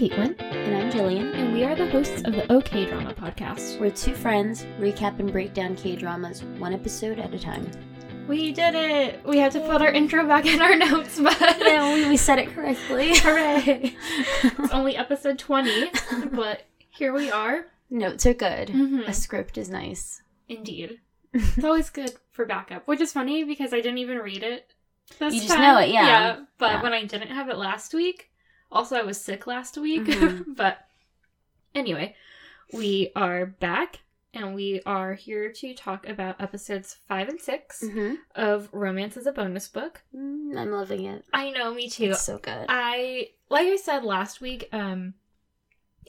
Caitlin. And I'm Jillian. And we are the hosts of the OK Drama Podcast. We're two friends, recap and break down K-dramas one episode at a time. We did it! We had to put our intro back in our notes, but... yeah, we said it correctly. Hooray! It's only episode 20, but here we are. Notes are good. Mm-hmm. A script is nice. Indeed. It's always good for backup, which is funny because I didn't even read it this time. You just know it, yeah. Yeah, but when I didn't have it last week, also I was sick last week, mm-hmm. But anyway, we are back. And we are here to talk about episodes 5 and 6 mm-hmm. of Romance as a Bonus Book. I'm loving it. I know, me too. It's so good. Like I said last week,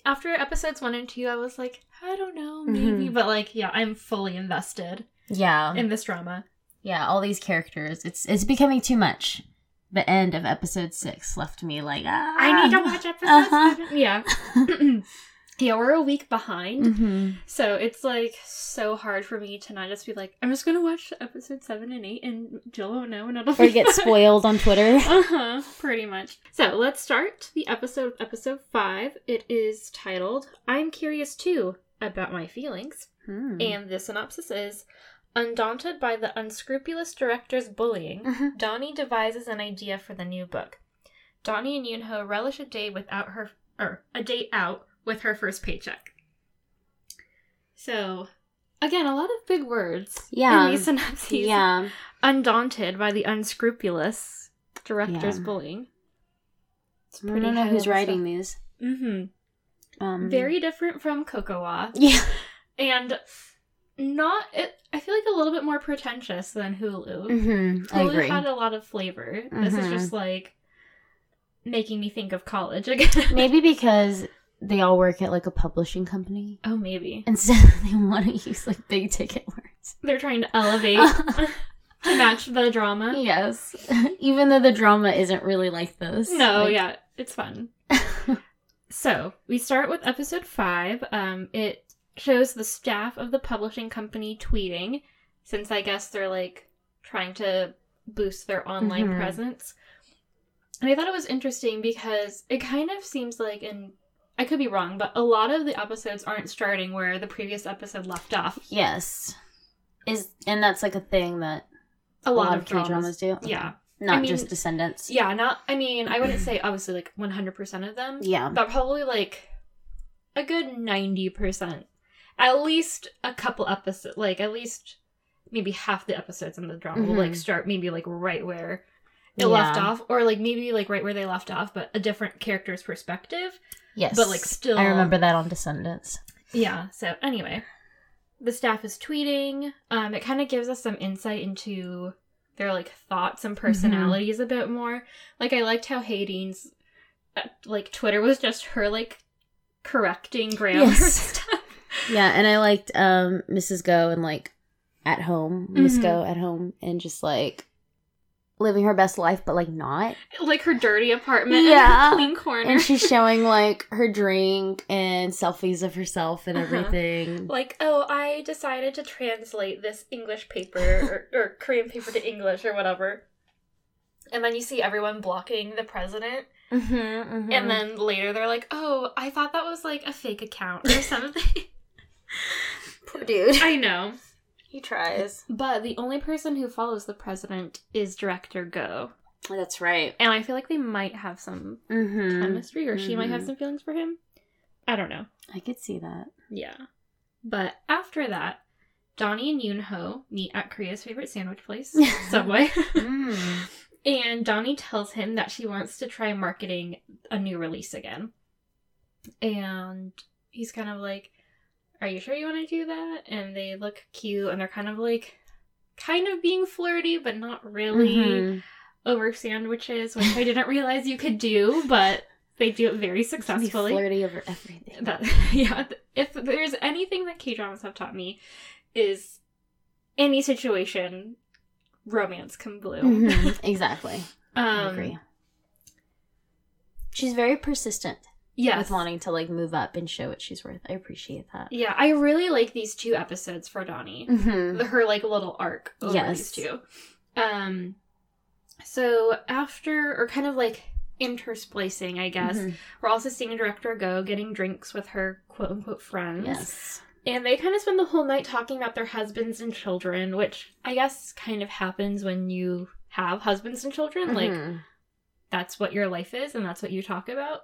after episodes 1 and 2, I was like, I don't know, maybe. Mm-hmm. But like, yeah, I'm fully invested in this drama. Yeah, all these characters. It's becoming too much. The end of episode 6 left me like, I need to watch episode 7. Yeah. Yeah, we're a week behind, mm-hmm. so it's, like, so hard for me to not just be like, I'm just going to watch episode 7 and 8, and Jill won't know, and it'll be get spoiled on Twitter. Uh-huh, pretty much. So, let's start the episode, episode 5. It is titled, I'm Curious Too About My Feelings, and the synopsis is, undaunted by the unscrupulous director's bullying, Donnie devises an idea for the new book. Donnie and Yoon-ho relish a day out with her first paycheck. So, again, a lot of big words in these synopses. Yeah. Undaunted by the unscrupulous director's bullying. It's pretty I don't know who's writing these. Mm-hmm. Very different from Kokowa. Yeah. And I feel like a little bit more pretentious than Hulu. Mm-hmm. I agree. Hulu had a lot of flavor. Mm-hmm. This is just, like, making me think of college again. Maybe because... they all work at, like, a publishing company. Oh, maybe. And so they want to use, like, big ticket words. They're trying to elevate to match the drama. Yes. Even though the drama isn't really like this. No, like... yeah. It's fun. So, we start with episode 5. It shows the staff of the publishing company tweeting, since I guess they're, like, trying to boost their online presence. And I thought it was interesting because it kind of seems like in... I could be wrong, but a lot of the episodes aren't starting where the previous episode left off. Yes. And that's, like, a thing that a lot of K-dramas do. Yeah. Just Descendants. Yeah, I wouldn't say, obviously, like, 100% of them. Yeah. But probably, like, a good 90%. At least a couple episodes, like, at least maybe half the episodes in the drama will, like, start maybe, like, right where it left off. Or, like, maybe, like, right where they left off, but a different character's perspective. Yes. But, like, still... I remember that on Descendants. Yeah. So, anyway. The staff is tweeting. It kind of gives us some insight into their, like, thoughts and personalities a bit more. Like, I liked how Hayden's, like, Twitter was just her, like, correcting grammar stuff. Yeah, and I liked Mrs. Go and, like, at home. Miss Go at home. And just, like... living her best life, but, like, not. Like, her dirty apartment and her clean corner. And she's showing, like, her drink and selfies of herself and everything. Like, oh, I decided to translate this English paper or Korean paper to English or whatever. And then you see everyone blocking the president. Mm-hmm, mm-hmm. And then later they're like, oh, I thought that was, like, a fake account or something. Poor dude. I know. He tries. But the only person who follows the president is Director Go. That's right. And I feel like they might have some chemistry, or she might have some feelings for him. I don't know. I could see that. Yeah. But after that, Donnie and Yoon-ho meet at Korea's favorite sandwich place, Subway. And Donnie tells him that she wants to try marketing a new release again. And he's kind of like... are you sure you want to do that? And they look cute, and they're kind of, like, being flirty, but not really over sandwiches, which I didn't realize you could do, but they do it very successfully. Flirty over everything. If there's anything that K-dramas have taught me is any situation, romance can bloom. Mm-hmm. Exactly. I agree. She's very persistent. Yes. With wanting to, like, move up and show what she's worth. I appreciate that. Yeah, I really like these 2 episodes for Donnie. Mm-hmm. Her, like, little arc over these 2. So after, or kind of, like, intersplicing, I guess. Mm-hmm. We're also seeing Director Go getting drinks with her quote-unquote friends. Yes. And they kind of spend the whole night talking about their husbands and children, which I guess kind of happens when you have husbands and children. Mm-hmm. Like, that's what your life is, and that's what you talk about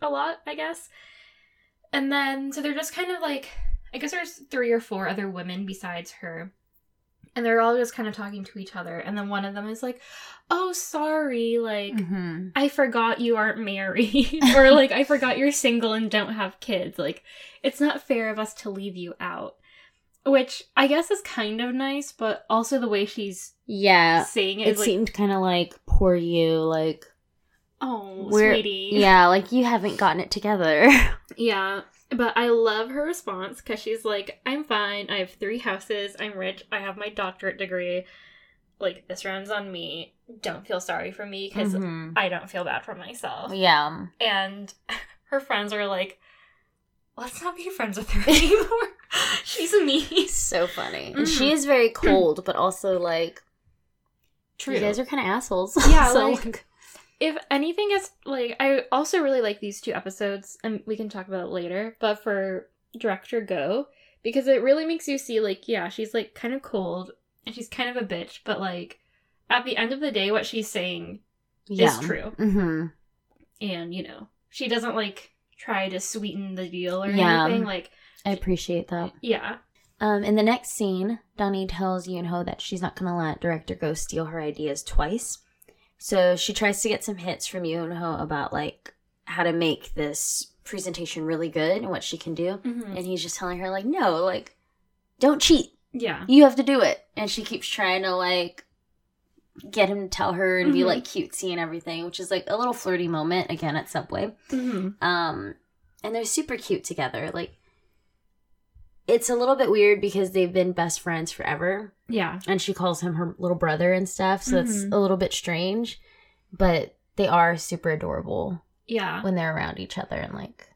a lot, I guess. And then, so they're just kind of like, I guess there's 3 or 4 other women besides her. And they're all just kind of talking to each other. And then one of them is like, oh, sorry, like, mm-hmm. I forgot you aren't married. Or, like, I forgot you're single and don't have kids. Like, it's not fair of us to leave you out. Which I guess is kind of nice, but also the way she's saying it. It seemed kind of like, poor you, like. Oh, sweetie. Yeah, like, you haven't gotten it together. Yeah. But I love her response because she's like, I'm fine. I have 3 houses. I'm rich. I have my doctorate degree. Like, this round's on me. Don't feel sorry for me because mm-hmm. I don't feel bad for myself. Yeah. And her friends are like, let's not be friends with her anymore. She's mean. So funny. Mm-hmm. And she is very cold, but also, like, true. You guys are kind of assholes. Yeah, so, like if anything is, like, I also really like these 2 episodes, and we can talk about it later, but for Director Go, because it really makes you see, like, yeah, she's, like, kind of cold, and she's kind of a bitch, but, like, at the end of the day, what she's saying is true. Mm-hmm. And, you know, she doesn't, like, try to sweeten the deal or anything. Like, I appreciate that. Yeah. In the next scene, Donnie tells Yoon-ho that she's not going to let Director Go steal her ideas twice. So she tries to get some hints from Yoon-ho about, like, how to make this presentation really good and what she can do. Mm-hmm. And he's just telling her, like, no, like, don't cheat. Yeah. You have to do it. And she keeps trying to, like, get him to tell her and mm-hmm. be, like, cutesy and everything, which is, like, a little flirty moment, again, at Subway. Mm-hmm. And they're super cute together. Like, it's a little bit weird because they've been best friends forever. Yeah. And she calls him her little brother and stuff, so it's mm-hmm. a little bit strange. But they are super adorable. Yeah. When they're around each other and, like,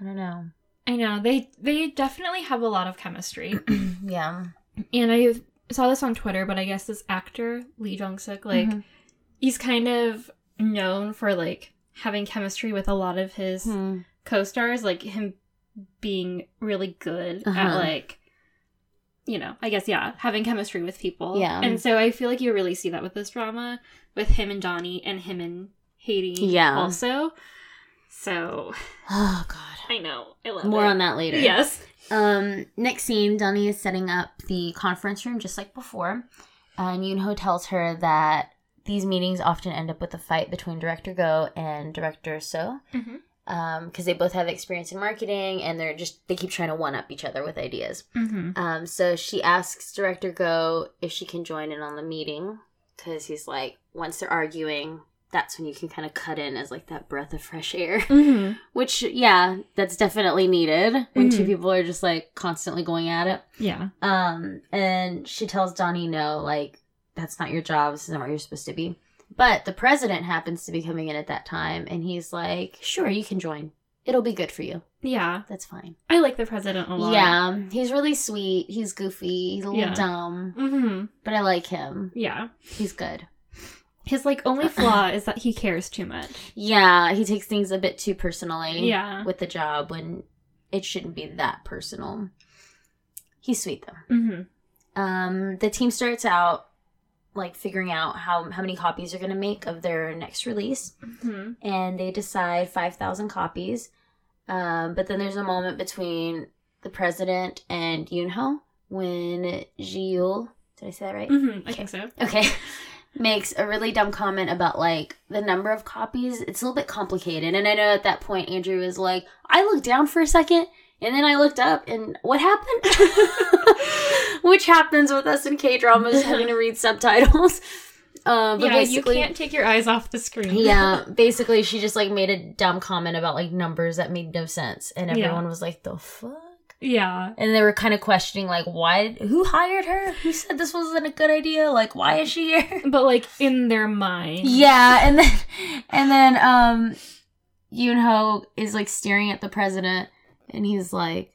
I don't know. I know. They definitely have a lot of chemistry. Yeah. And I saw this on Twitter, but I guess this actor, Lee Jong-suk, like, mm-hmm. he's kind of known for, like, having chemistry with a lot of his co-stars. Like, him being really good at, like, you know, I guess, having chemistry with people. Yeah. And so I feel like you really see that with this drama, with him and Donnie and him and Haiti also. So. Oh, God. I know. I love it. More on that later. Yes. Next scene, Donnie is setting up the conference room just like before. And Yoon-ho tells her that these meetings often end up with a fight between Director Go and Director So. Mm-hmm. Because they both have experience in marketing, and they keep trying to one-up each other with ideas. Mm-hmm. So she asks Director Go if she can join in on the meeting, because he's like, once they're arguing, that's when you can kind of cut in as, like, that breath of fresh air. Mm-hmm. Which, that's definitely needed when mm-hmm. 2 people are just, like, constantly going at it. Yeah. And she tells Donnie, no, like, that's not your job, this isn't where you're supposed to be. But the president happens to be coming in at that time, and he's like, sure, you can join. It'll be good for you. Yeah. That's fine. I like the president a lot. Yeah. He's really sweet. He's goofy. He's a little dumb. Mm-hmm. But I like him. Yeah. He's good. His, like, only flaw is that he cares too much. Yeah. He takes things a bit too personally with the job when it shouldn't be that personal. He's sweet, though. Mm-hmm. The team starts out, like, figuring out how many copies they're going to make of their next release. Mm-hmm. And they decide 5,000 copies. But then there's a moment between the president and Yoon-ho when Ji-yul, did I say that right? Mm-hmm, I think so. Okay. Makes a really dumb comment about, like, the number of copies. It's a little bit complicated. And I know at that point, Andrew was like, I looked down for a second, and then I looked up, and what happened? Which happens with us in K-dramas, having to read subtitles. But you can't take your eyes off the screen. Yeah, basically, she just, like, made a dumb comment about, like, numbers that made no sense. And everyone was like, the fuck? Yeah. And they were kind of questioning, like, why? Who hired her? Who said this wasn't a good idea? Like, why is she here? But, like, in their mind. Yeah, and then Yoon-ho is, like, staring at the president. And he's like,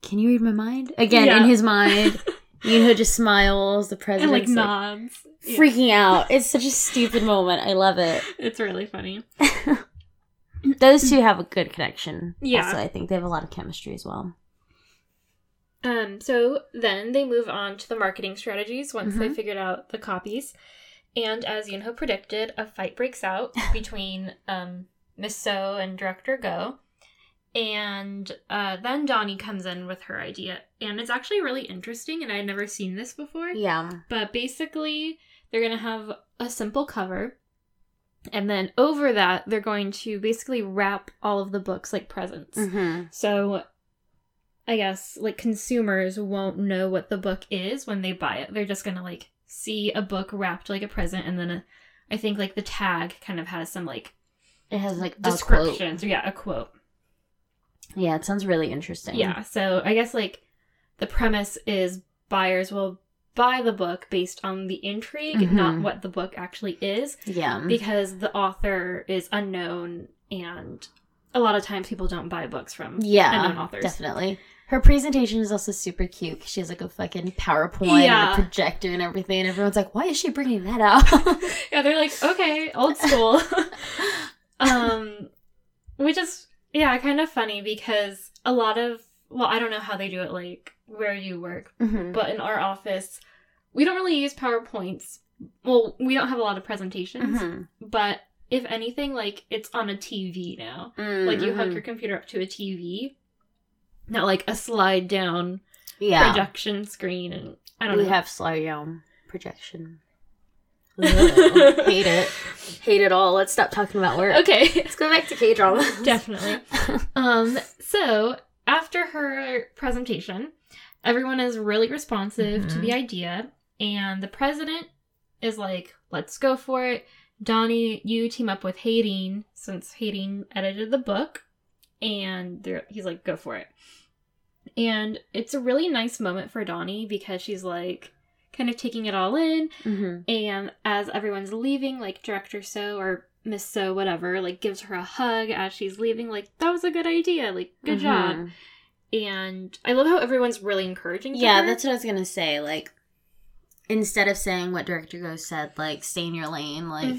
can you read my mind? Again, in his mind. Yoon-ho just smiles. The president's and, like nods, freaking out. It's such a stupid moment. I love it. It's really funny. Those two have a good connection. Yeah, also, I think they have a lot of chemistry as well. So then they move on to the marketing strategies once they figured out the copies. And as Yoon-ho predicted, a fight breaks out between Miss So and Director Go. And then Donnie comes in with her idea. And it's actually really interesting, and I had never seen this before. Yeah. But basically, they're going to have a simple cover. And then over that, they're going to basically wrap all of the books like presents. So I guess, like, consumers won't know what the book is when they buy it. They're just going to, like, see a book wrapped like a present, and then I think, like, the tag kind of has some, like... It has, like, descriptions. A quote. Yeah, a quote. Yeah, it sounds really interesting. Yeah, so I guess, like, the premise is buyers will buy the book based on the intrigue, not what the book actually is. Yeah. Because the author is unknown, and a lot of times people don't buy books from unknown authors. Yeah, definitely. Her presentation is also super cute. She has, like, a fucking PowerPoint and a projector and everything. And everyone's like, why is she bringing that out? Yeah, they're like, okay, old school. Which is, yeah, kind of funny because a lot of, well, I don't know how they do it, like, where you work. But in our office, we don't really use PowerPoints. Well, we don't have a lot of presentations. But if anything, like, it's on a TV now. Like, you hook your computer up to a TV. Not like a slide down projection screen, and I don't know. We have slide down projection. Hate it. Hate it all. Let's stop talking about work. Okay. Let's go back to K-drama. Definitely. So after her presentation, everyone is really responsive to the idea, and the president is like, let's go for it. Donnie, you team up with Haydeen, since Haydeen edited the book. And he's like, go for it. And it's a really nice moment for Donnie because she's, like, kind of taking it all in. And as everyone's leaving, like, Director So or Miss So, whatever, like, gives her a hug as she's leaving. Like, that was a good idea. Like, good job. And I love how everyone's really encouraging her. That's what I was going to say. Like, instead of saying what Director Go said, like, stay in your lane, like...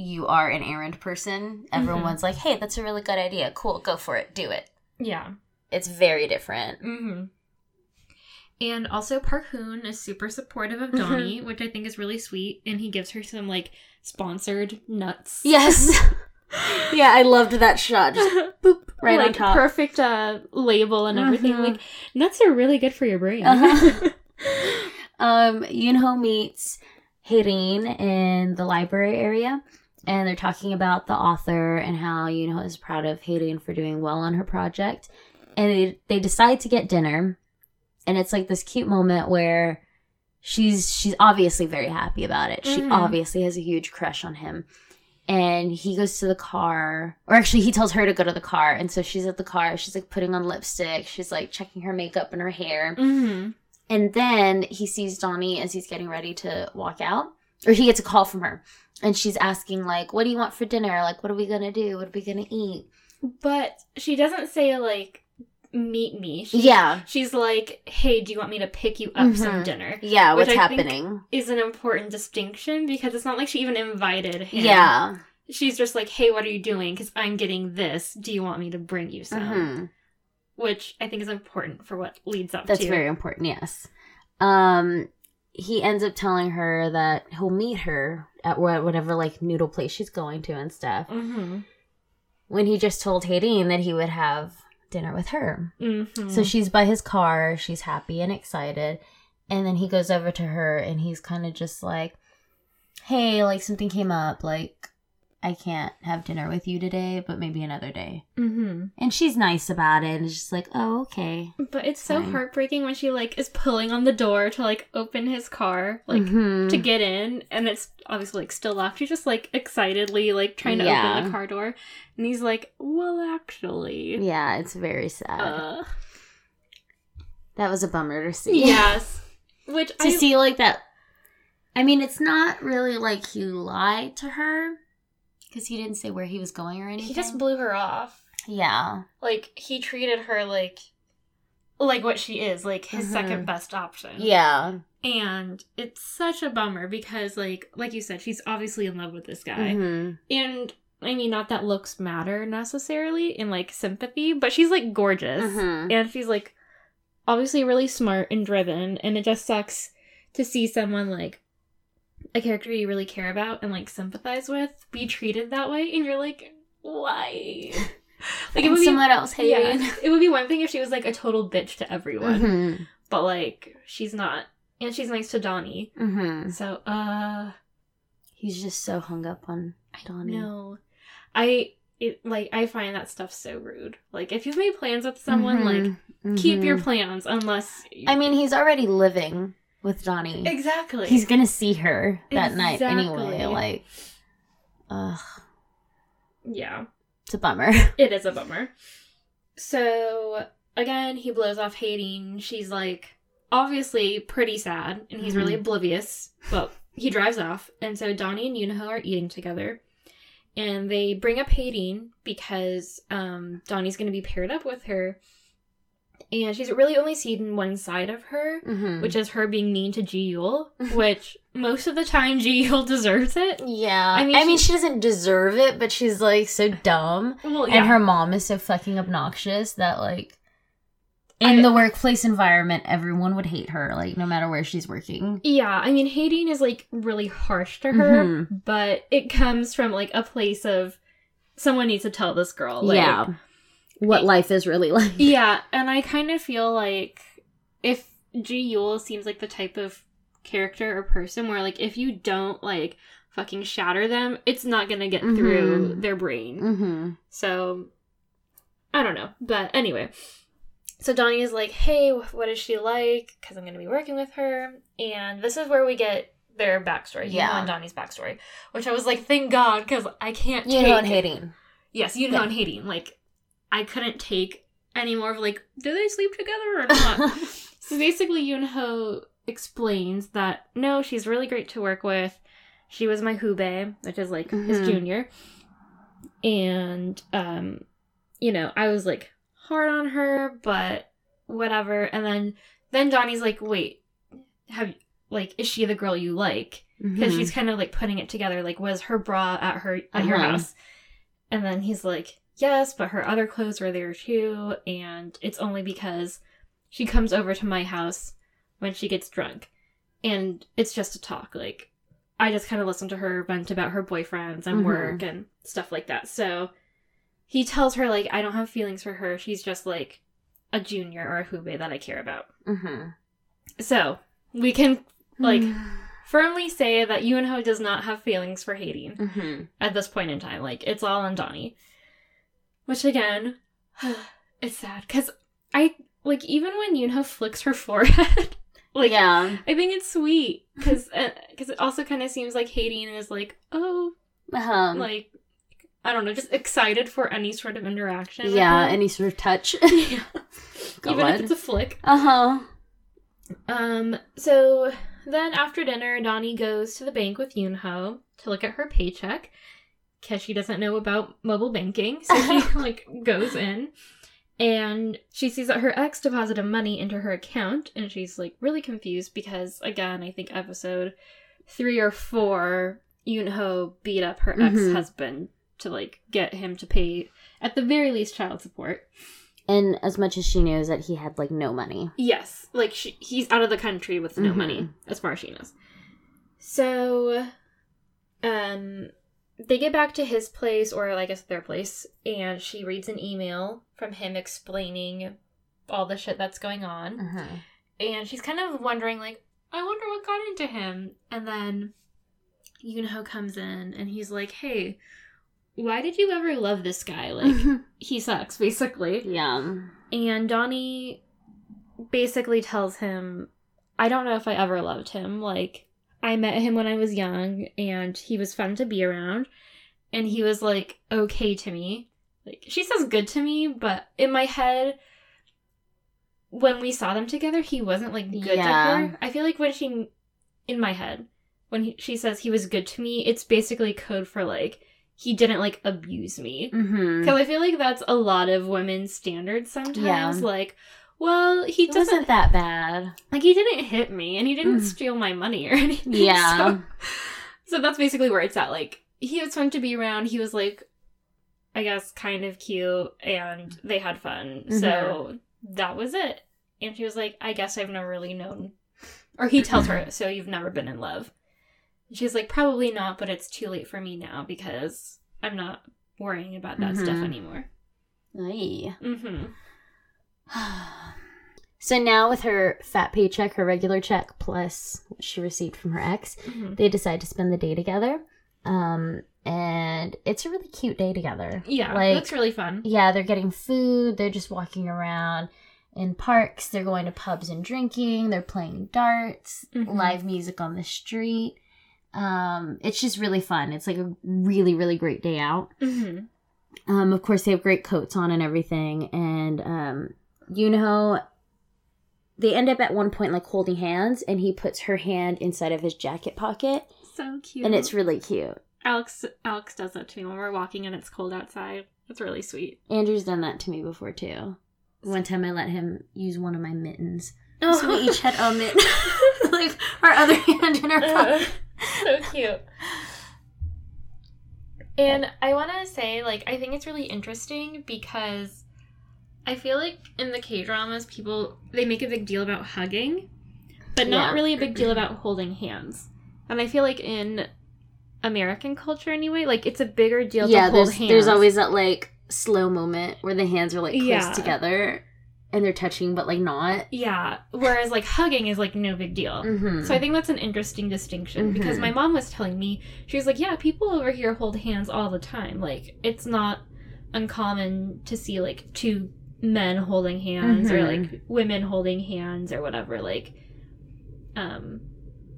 you are an errand person. Everyone's like, hey, that's a really good idea. Cool, go for it. Do it. Yeah. It's very different. And also Park Hoon is super supportive of Donnie, which I think is really sweet. And he gives her some, like, sponsored nuts. Yes. Yeah, I loved that shot. Just boop, right, like, on top. Perfect label and everything. Like, nuts are really good for your brain. Yoon-ho meets Haydeen in the library area. And they're talking about the author and how Yoon-ho is proud of Haydeen for doing well on her project. And they decide to get dinner. And it's like this cute moment where she's obviously very happy about it. She obviously has a huge crush on him. And he goes to the car. Or actually, he tells her to go to the car. And so she's at the car. She's, like, putting on lipstick. She's, like, checking her makeup and her hair. And then he sees Donnie as he's getting ready to walk out. Or he gets a call from her. And she's asking, like, what do you want for dinner? Like, what are we going to do? What are we going to eat? But she doesn't say, like, meet me. She's like, hey, do you want me to pick you up some dinner? Yeah, what's happening? Is an important distinction because it's not like she even invited him. Yeah. She's just like, hey, what are you doing? Because I'm getting this. Do you want me to bring you some? Which I think is important for what leads up to. That's very important, yes. He ends up telling her that he'll meet her at whatever, like, noodle place she's going to and stuff. When he just told Haydeen that he would have dinner with her. So she's by his car. She's happy and excited. And then he goes over to her, and he's kind of just like, hey, like, something came up, like... I can't have dinner with you today, but maybe another day. And she's nice about it, and it's just like, oh, okay. But it's so heartbreaking when she, like, is pulling on the door to, like, open his car, like, to get in, and it's obviously, like, still locked. She's just, like, excitedly, like, trying to open the car door, and he's like, well, actually. Yeah, it's very sad. That was a bummer to see. Yes. Which to see, like, that... I mean, it's not really like he lied to her. Because he didn't say where he was going or anything. He just blew her off. Yeah. Like, he treated her like like what she is, like his second best option. Yeah. And it's such a bummer because like you said, she's obviously in love with this guy. Mm-hmm. And I mean, not that looks matter necessarily in like sympathy, but she's like gorgeous. Mm-hmm. And she's like obviously really smart and driven. And it just sucks to see someone like a character you really care about and like sympathize with be treated that way. And you're like, why? Like it would be someone else hating. Yeah, it would be one thing if she was like a total bitch to everyone, but like she's not, and she's nice to Donnie. So he's just so hung up on Donnie. No, I find that stuff so rude. Like if you've made plans with someone, keep your plans unless. I mean, he's already living with Donnie. Exactly. He's gonna see her that night anyway. Like, ugh. Yeah. It's a bummer. It is a bummer. So, again, he blows off hating. She's, like, obviously pretty sad, and he's really oblivious, but he drives off. And so Donnie and Yoonho are eating together, and they bring up hating because Donnie's going to be paired up with her, and she's really only seen one side of her, which is her being mean to Ji Yul, which most of the time Ji Yul deserves it. Yeah. I mean, she doesn't deserve it, but she's, like, so dumb. Well, yeah. And her mom is so fucking obnoxious that, like, in the workplace environment, everyone would hate her, like, no matter where she's working. Yeah. I mean, hating is, like, really harsh to her, but it comes from, like, a place of someone needs to tell this girl, like, what life is really like. Yeah, and I kind of feel like if Ji Yul seems like the type of character or person where, like, if you don't, like, fucking shatter them, it's not gonna get through their brain. So, I don't know. But anyway, so Donnie is like, hey, what is she like? Because I'm gonna be working with her. And this is where we get their backstory. Yeah. And Donnie's backstory. Which I was like, thank God, because I can't take... Yoonho and hating. Yes, Yoonho and hating. Like, I couldn't take any more of, like, do they sleep together or not? So basically, Yoonho explains that, no, she's really great to work with. She was my Hubei, which is, like, his junior. And, you know, I was, like, hard on her, but whatever. And then Donnie's like, wait, is she the girl you like? Because she's kind of, like, putting it together. Like, was her bra at your house? And then he's like... Yes, but her other clothes were there too, and it's only because she comes over to my house when she gets drunk, and it's just a talk. Like, I just kind of listen to her vent about her boyfriends and work and stuff like that. So he tells her, like, I don't have feelings for her. She's just, like, a junior or a Hubei that I care about. So we can, like, firmly say that Yoonho does not have feelings for hating at this point in time. Like, it's all on Donnie. Which, again, it's sad. Because I, like, even when Yoonho flicks her forehead, like, yeah. I think it's sweet. Because it also kind of seems like hating is like, oh, like, I don't know, just excited for any sort of interaction. Yeah, any sort of touch. Yeah. Even if it's a flick. So then after dinner, Donnie goes to the bank with Yoonho to look at her paycheck. Because she doesn't know about mobile banking, so she, like, goes in, and she sees that her ex deposited money into her account, and she's, like, really confused because, again, I think episode 3 or 4, Yoonho beat up her ex-husband to, like, get him to pay, at the very least, child support. And as much as she knows that he had, like, no money. Yes. Like, he's out of the country with no money, as far as she knows. So, they get back to his place, or I guess their place, and she reads an email from him explaining all the shit that's going on. And she's kind of wondering, like, I wonder what got into him. And then Yoonho comes in, and he's like, hey, why did you ever love this guy? Like, he sucks, basically. Yeah. And Donnie basically tells him, I don't know if I ever loved him, like... I met him when I was young, and he was fun to be around, and he was, like, okay to me. Like, she says good to me, but in my head, when we saw them together, he wasn't, like, good to her. I feel like she says he was good to me, it's basically code for, like, he didn't, like, abuse me. Because I feel like that's a lot of women's standards sometimes. Yeah. Like, Well, it wasn't that bad. Like, he didn't hit me, and he didn't steal my money or anything. Yeah. So that's basically where it's at. Like, he was fun to be around. He was, like, I guess, kind of cute, and they had fun. Mm-hmm. So that was it. And she was like, I guess I've never really known. Or he tells her, so you've never been in love. And she's like, probably not, but it's too late for me now because I'm not worrying about that stuff anymore. Aye. Mm-hmm. So now with her fat paycheck, her regular check, plus what she received from her ex, they decide to spend the day together. And it's a really cute day together. Yeah, like, that's really fun. Yeah, they're getting food. They're just walking around in parks. They're going to pubs and drinking. They're playing darts, live music on the street. It's just really fun. It's like a really, really great day out. Mm-hmm. Of course, they have great coats on and everything. And, they end up at one point, like, holding hands. And he puts her hand inside of his jacket pocket. So cute. And it's really cute. Alex does that to me when we're walking and it's cold outside. It's really sweet. Andrew's done that to me before, too. One time I let him use one of my mittens. Oh. So we each had a mitten. Like, our other hand in our pocket. So cute. And I want to say, like, I think it's really interesting because I feel like in the K-dramas, people, they make a big deal about hugging, but not really a big deal about holding hands. And I feel like in American culture anyway, like, it's a bigger deal to hold hands. Yeah, there's always that, like, slow moment where the hands are, like, close together and they're touching but, like, not. Yeah, whereas, like, hugging is, like, no big deal. Mm-hmm. So I think that's an interesting distinction because my mom was telling me, she was like, yeah, people over here hold hands all the time. Like, it's not uncommon to see, like, two men holding hands or, like, women holding hands or whatever. Like,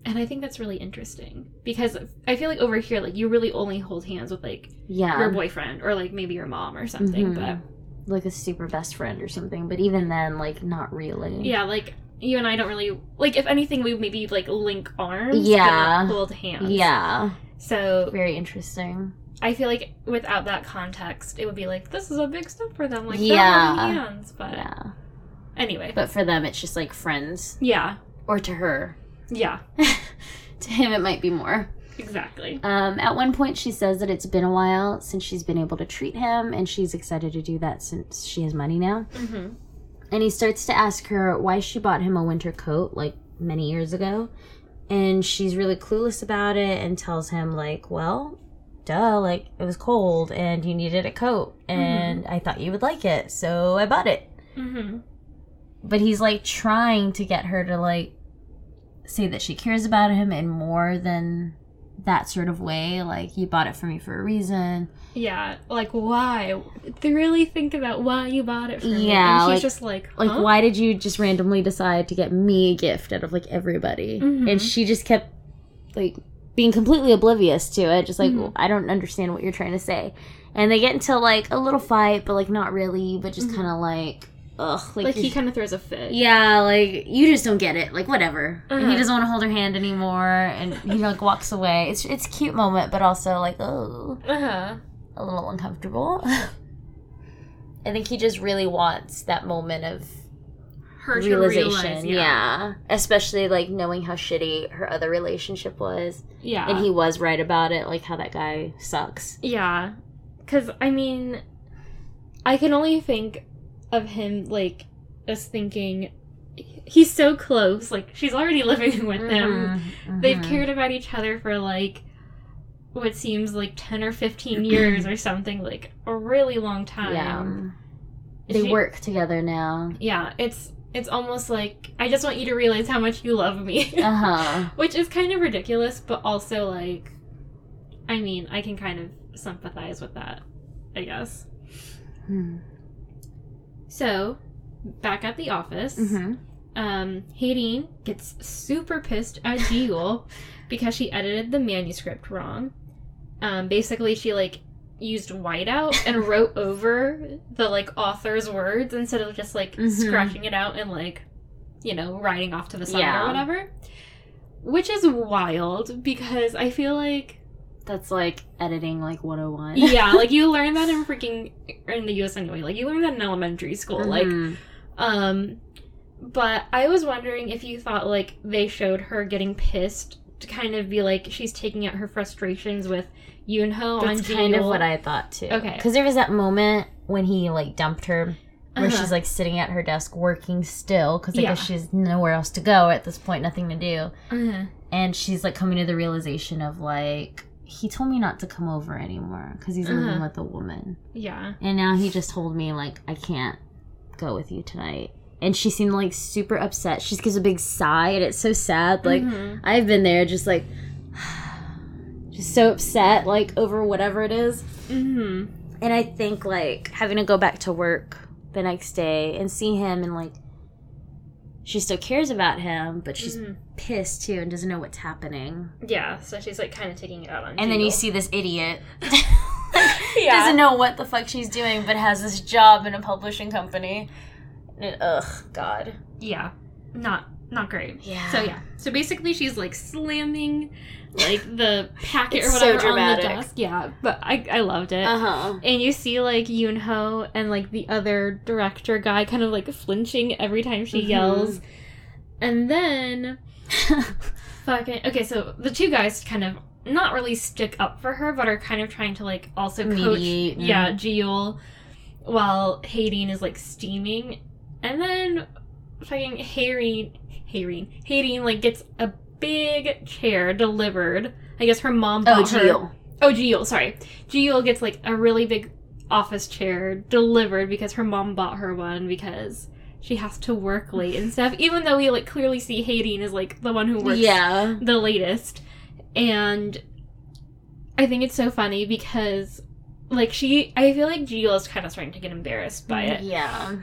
and I think that's really interesting because I feel like over here, like, you really only hold hands with, like, your boyfriend or, like, maybe your mom or something, but... like a super best friend or something, but even then, like, not really. Yeah, like, you and I don't really, like, if anything, we maybe, like, link arms. Yeah. But hold hands. Yeah. So. Very interesting. I feel like without that context, it would be like, this is a big step for them. Like, they're holding hands, but. Yeah. Anyway. But for them, it's just, like, friends. Yeah. Or to her. Yeah. To him, it might be more. Exactly. At one point, she says that it's been a while since she's been able to treat him, and she's excited to do that since she has money now. Mm-hmm. And he starts to ask her why she bought him a winter coat, like, many years ago. And she's really clueless about it and tells him, like, well, duh, like, it was cold, and you needed a coat, and I thought you would like it, so I bought it. Mm-hmm. But he's, like, trying to get her to, like, say that she cares about him and more than... that sort of way, like, you bought it for me for a reason. Yeah, like, why? They really think about why you bought it for me. Yeah, and she's like, just like, huh? Like, why did you just randomly decide to get me a gift out of, like, everybody? Mm-hmm. And she just kept, like, being completely oblivious to it, just like, well, I don't understand what you're trying to say. And they get into, like, a little fight, but, like, not really, but just kind of, like, ugh. Like he kind of throws a fit. Yeah, like, you just don't get it. Like, whatever. Uh-huh. And he doesn't want to hold her hand anymore, and he, like, walks away. It's a cute moment, but also, like, oh. Uh-huh. A little uncomfortable. I think he just really wants that moment of her realization. Yeah. Especially, like, knowing how shitty her other relationship was. Yeah. And he was right about it, like, how that guy sucks. Yeah. Because, I mean, I can only think... of him, like, us thinking, he's so close. Like, she's already living with him. Mm-hmm. They've cared about each other for, like, what seems like 10 or 15 years or something. Like, a really long time. Yeah. They work together now. Yeah. It's almost like, I just want you to realize how much you love me. Uh-huh. Which is kind of ridiculous, but also, like, I mean, I can kind of sympathize with that, I guess. Hmm. So, back at the office, Haerin gets super pissed at Ji-Yul because she edited the manuscript wrong. Basically, she, like, used whiteout and wrote over the, like, author's words instead of just, like, scratching it out and, like, you know, writing off to the side or whatever. Which is wild because I feel like... that's, like, editing, like, 101. Yeah, like, you learn that in the U.S. anyway. Like, you learn that in elementary school. Mm-hmm. Like, But I was wondering if you thought, like, they showed her getting pissed to kind of be like she's taking out her frustrations with Yoonho on Ji-Yul. That's kind of what I thought, too. Okay. Because there was that moment when he, like, dumped her where she's, like, sitting at her desk working still because I guess she has nowhere else to go at this point, nothing to do. And she's, like, coming to the realization of, like, he told me not to come over anymore because he's living with a woman. Yeah. And now he just told me, like, I can't go with you tonight. And she seemed, like, super upset. She just gives a big sigh, and it's so sad. Like, I've been there just, like, just so upset, like, over whatever it is. And I think, like, having to go back to work the next day and see him and, like, she still cares about him, but she's pissed, too, and doesn't know what's happening. Yeah, so she's, like, kind of taking it out on And then you see this idiot. Doesn't know what the fuck she's doing, but has this job in a publishing company. Ugh, God. Yeah. Not great. Yeah. So, yeah. So, basically, she's, like, slamming, like, the packet or whatever so on the desk. Yeah. But I loved it. Uh-huh. And you see, like, Yoon-ho and, like, the other director guy kind of, like, flinching every time she yells. And then... fucking... Okay, so the two guys kind of not really stick up for her, but are kind of trying to, like, also coach... Yeah, Ji-Yul, while Haereen is, like, steaming... And then fucking Haereen, like, gets a big chair delivered. I guess her mom bought her. Ji-Yul, sorry. Ji-Yul gets, like, a really big office chair delivered because her mom bought her one because she has to work late and stuff. Even though we, like, clearly see Haereen is, like, the one who works the latest. And I think it's so funny because, like, I feel like Ji-Yul is kind of starting to get embarrassed by it. Yeah.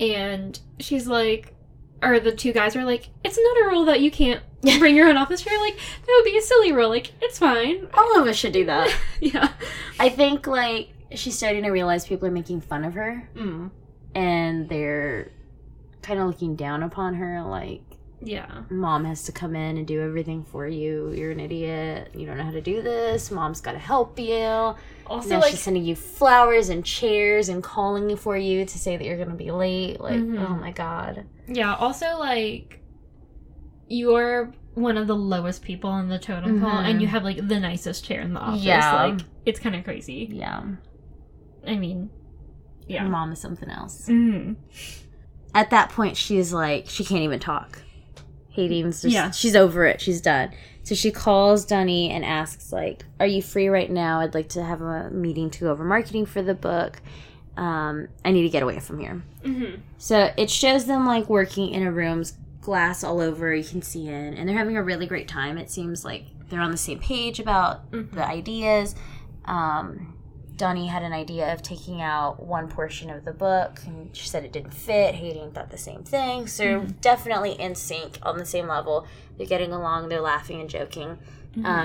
And she's like, or the two guys are like, it's not a rule that you can't bring your own office chair. Like, that would be a silly rule. Like, it's fine. All of us should do that. Yeah. I think, like, she's starting to realize people are making fun of her. And they're kind of looking down upon her, like, mom has to come in and do everything for you. You're an idiot. You don't know how to do this. Mom's got to help you. Also, now, like, she's sending you flowers and chairs and calling for you to say that you're going to be late. Like, oh my God. Yeah, also, like, you're one of the lowest people on the totem pole, and you have, like, the nicest chair in the office. Yeah. Like, it's kind of crazy. Yeah. I mean, yeah. Mom is something else. At that point, she's like, she can't even talk. Haereen's just, she's over it. She's done. So she calls Dunny and asks, like, are you free right now? I'd like to have a meeting to go over marketing for the book. I need to get away from here. So it shows them, like, working in a room, glass all over, you can see in. And they're having a really great time. It seems like they're on the same page about the ideas. Dunny had an idea of taking out one portion of the book, and she said it didn't fit. Haereen thought the same thing. So definitely in sync, on the same level. They're getting along. They're laughing and joking.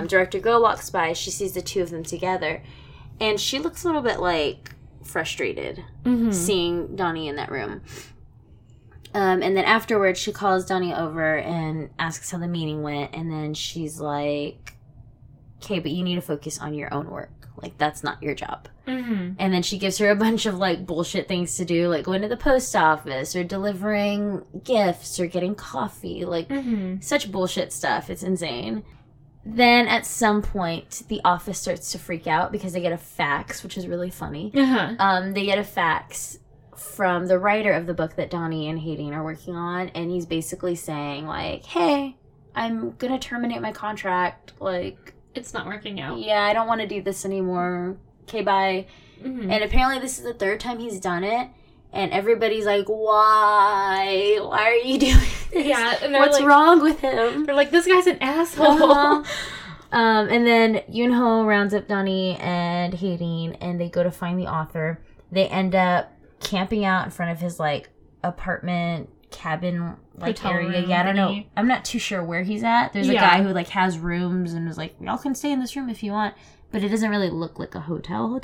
Director Go walks by. She sees the two of them together, and she looks a little bit, like, frustrated seeing Donnie in that room. And then afterwards, she calls Donnie over and asks how the meeting went, and then she's like, okay, but you need to focus on your own work. Like, that's not your job. And then she gives her a bunch of, like, bullshit things to do, like going to the post office or delivering gifts or getting coffee. Like, such bullshit stuff. It's insane. Then at some point, the office starts to freak out because they get a fax, which is really funny. They get a fax from the writer of the book that Donnie and Haereen are working on, and he's basically saying, like, hey, I'm going to terminate my contract, like... It's not working out. Yeah, I don't want to do this anymore. Okay, bye. And apparently this is the third time he's done it. And everybody's like, why? Why are you doing this? Yeah, and what's, like, wrong with him? They're like, this guy's an asshole. And then Yoon-ho rounds up Donnie and Haereen, and they go to find the author. They end up camping out in front of his, like, apartment cabin, like, area. Yeah, I don't know. I'm not too sure where he's at. There's a guy who, like, has rooms and is like, y'all can stay in this room if you want. But it doesn't really look like a hotel.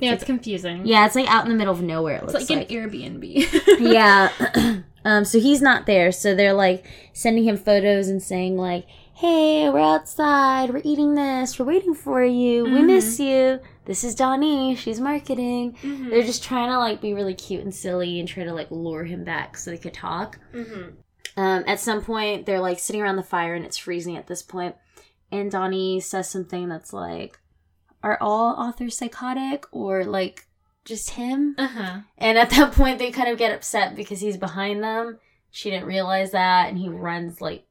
Yeah, it's confusing. Yeah, it's, like, out in the middle of nowhere, it looks like. It's like an Airbnb. So he's not there. So they're, like, sending him photos and saying, like, hey, we're outside, we're eating this, we're waiting for you, we miss you, this is Donnie, she's marketing. They're just trying to, like, be really cute and silly and try to, like, lure him back so they could talk. At some point, they're, like, sitting around the fire and it's freezing at this point. And Donnie says something that's like, are all authors psychotic or, like, just him? And at that point, they kind of get upset because he's behind them. She didn't realize that, and he runs, like,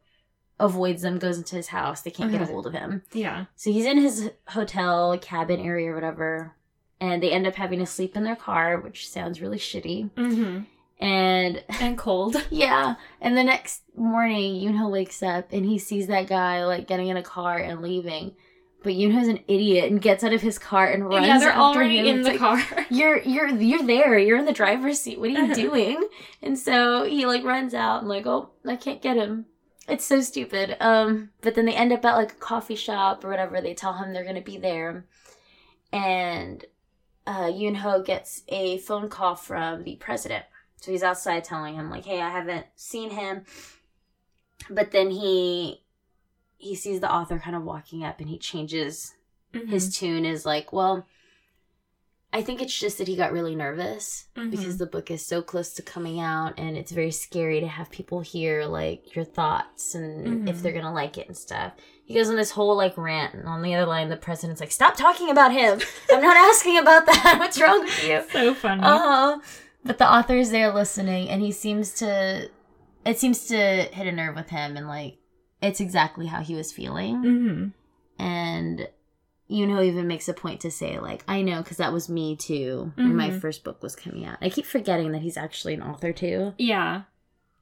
avoids them, goes into his house. They can't get a hold of him. Yeah. So he's in his hotel cabin area or whatever, and they end up having to sleep in their car, which sounds really shitty. And cold. Yeah. And the next morning, Yoonho wakes up, and he sees that guy, like, getting in a car and leaving. But Yoonho's an idiot and gets out of his car and runs after him. Yeah, they're already in the car. You're there. You're in the driver's seat. What are you doing? And so he, like, runs out and, like, oh, I can't get him. It's so stupid. But then they end up at, like, a coffee shop or whatever. They tell him they're going to be there. And Yoonho gets a phone call from the president. So he's outside telling him, like, hey, I haven't seen him. But then he sees the author kind of walking up, and he changes his tune, is like, well, I think it's just that he got really nervous because the book is so close to coming out, and it's very scary to have people hear, like, your thoughts and if they're going to like it and stuff. He goes on this whole, like, rant, and on the other line, the president's like, stop talking about him. I'm not asking about that. What's wrong with you? So funny. But the author is there listening, and it seems to hit a nerve with him, and, like, it's exactly how he was feeling. And Yoonho even makes a point to say, like, I know, because that was me, too, when my first book was coming out. I keep forgetting that he's actually an author, too. Yeah.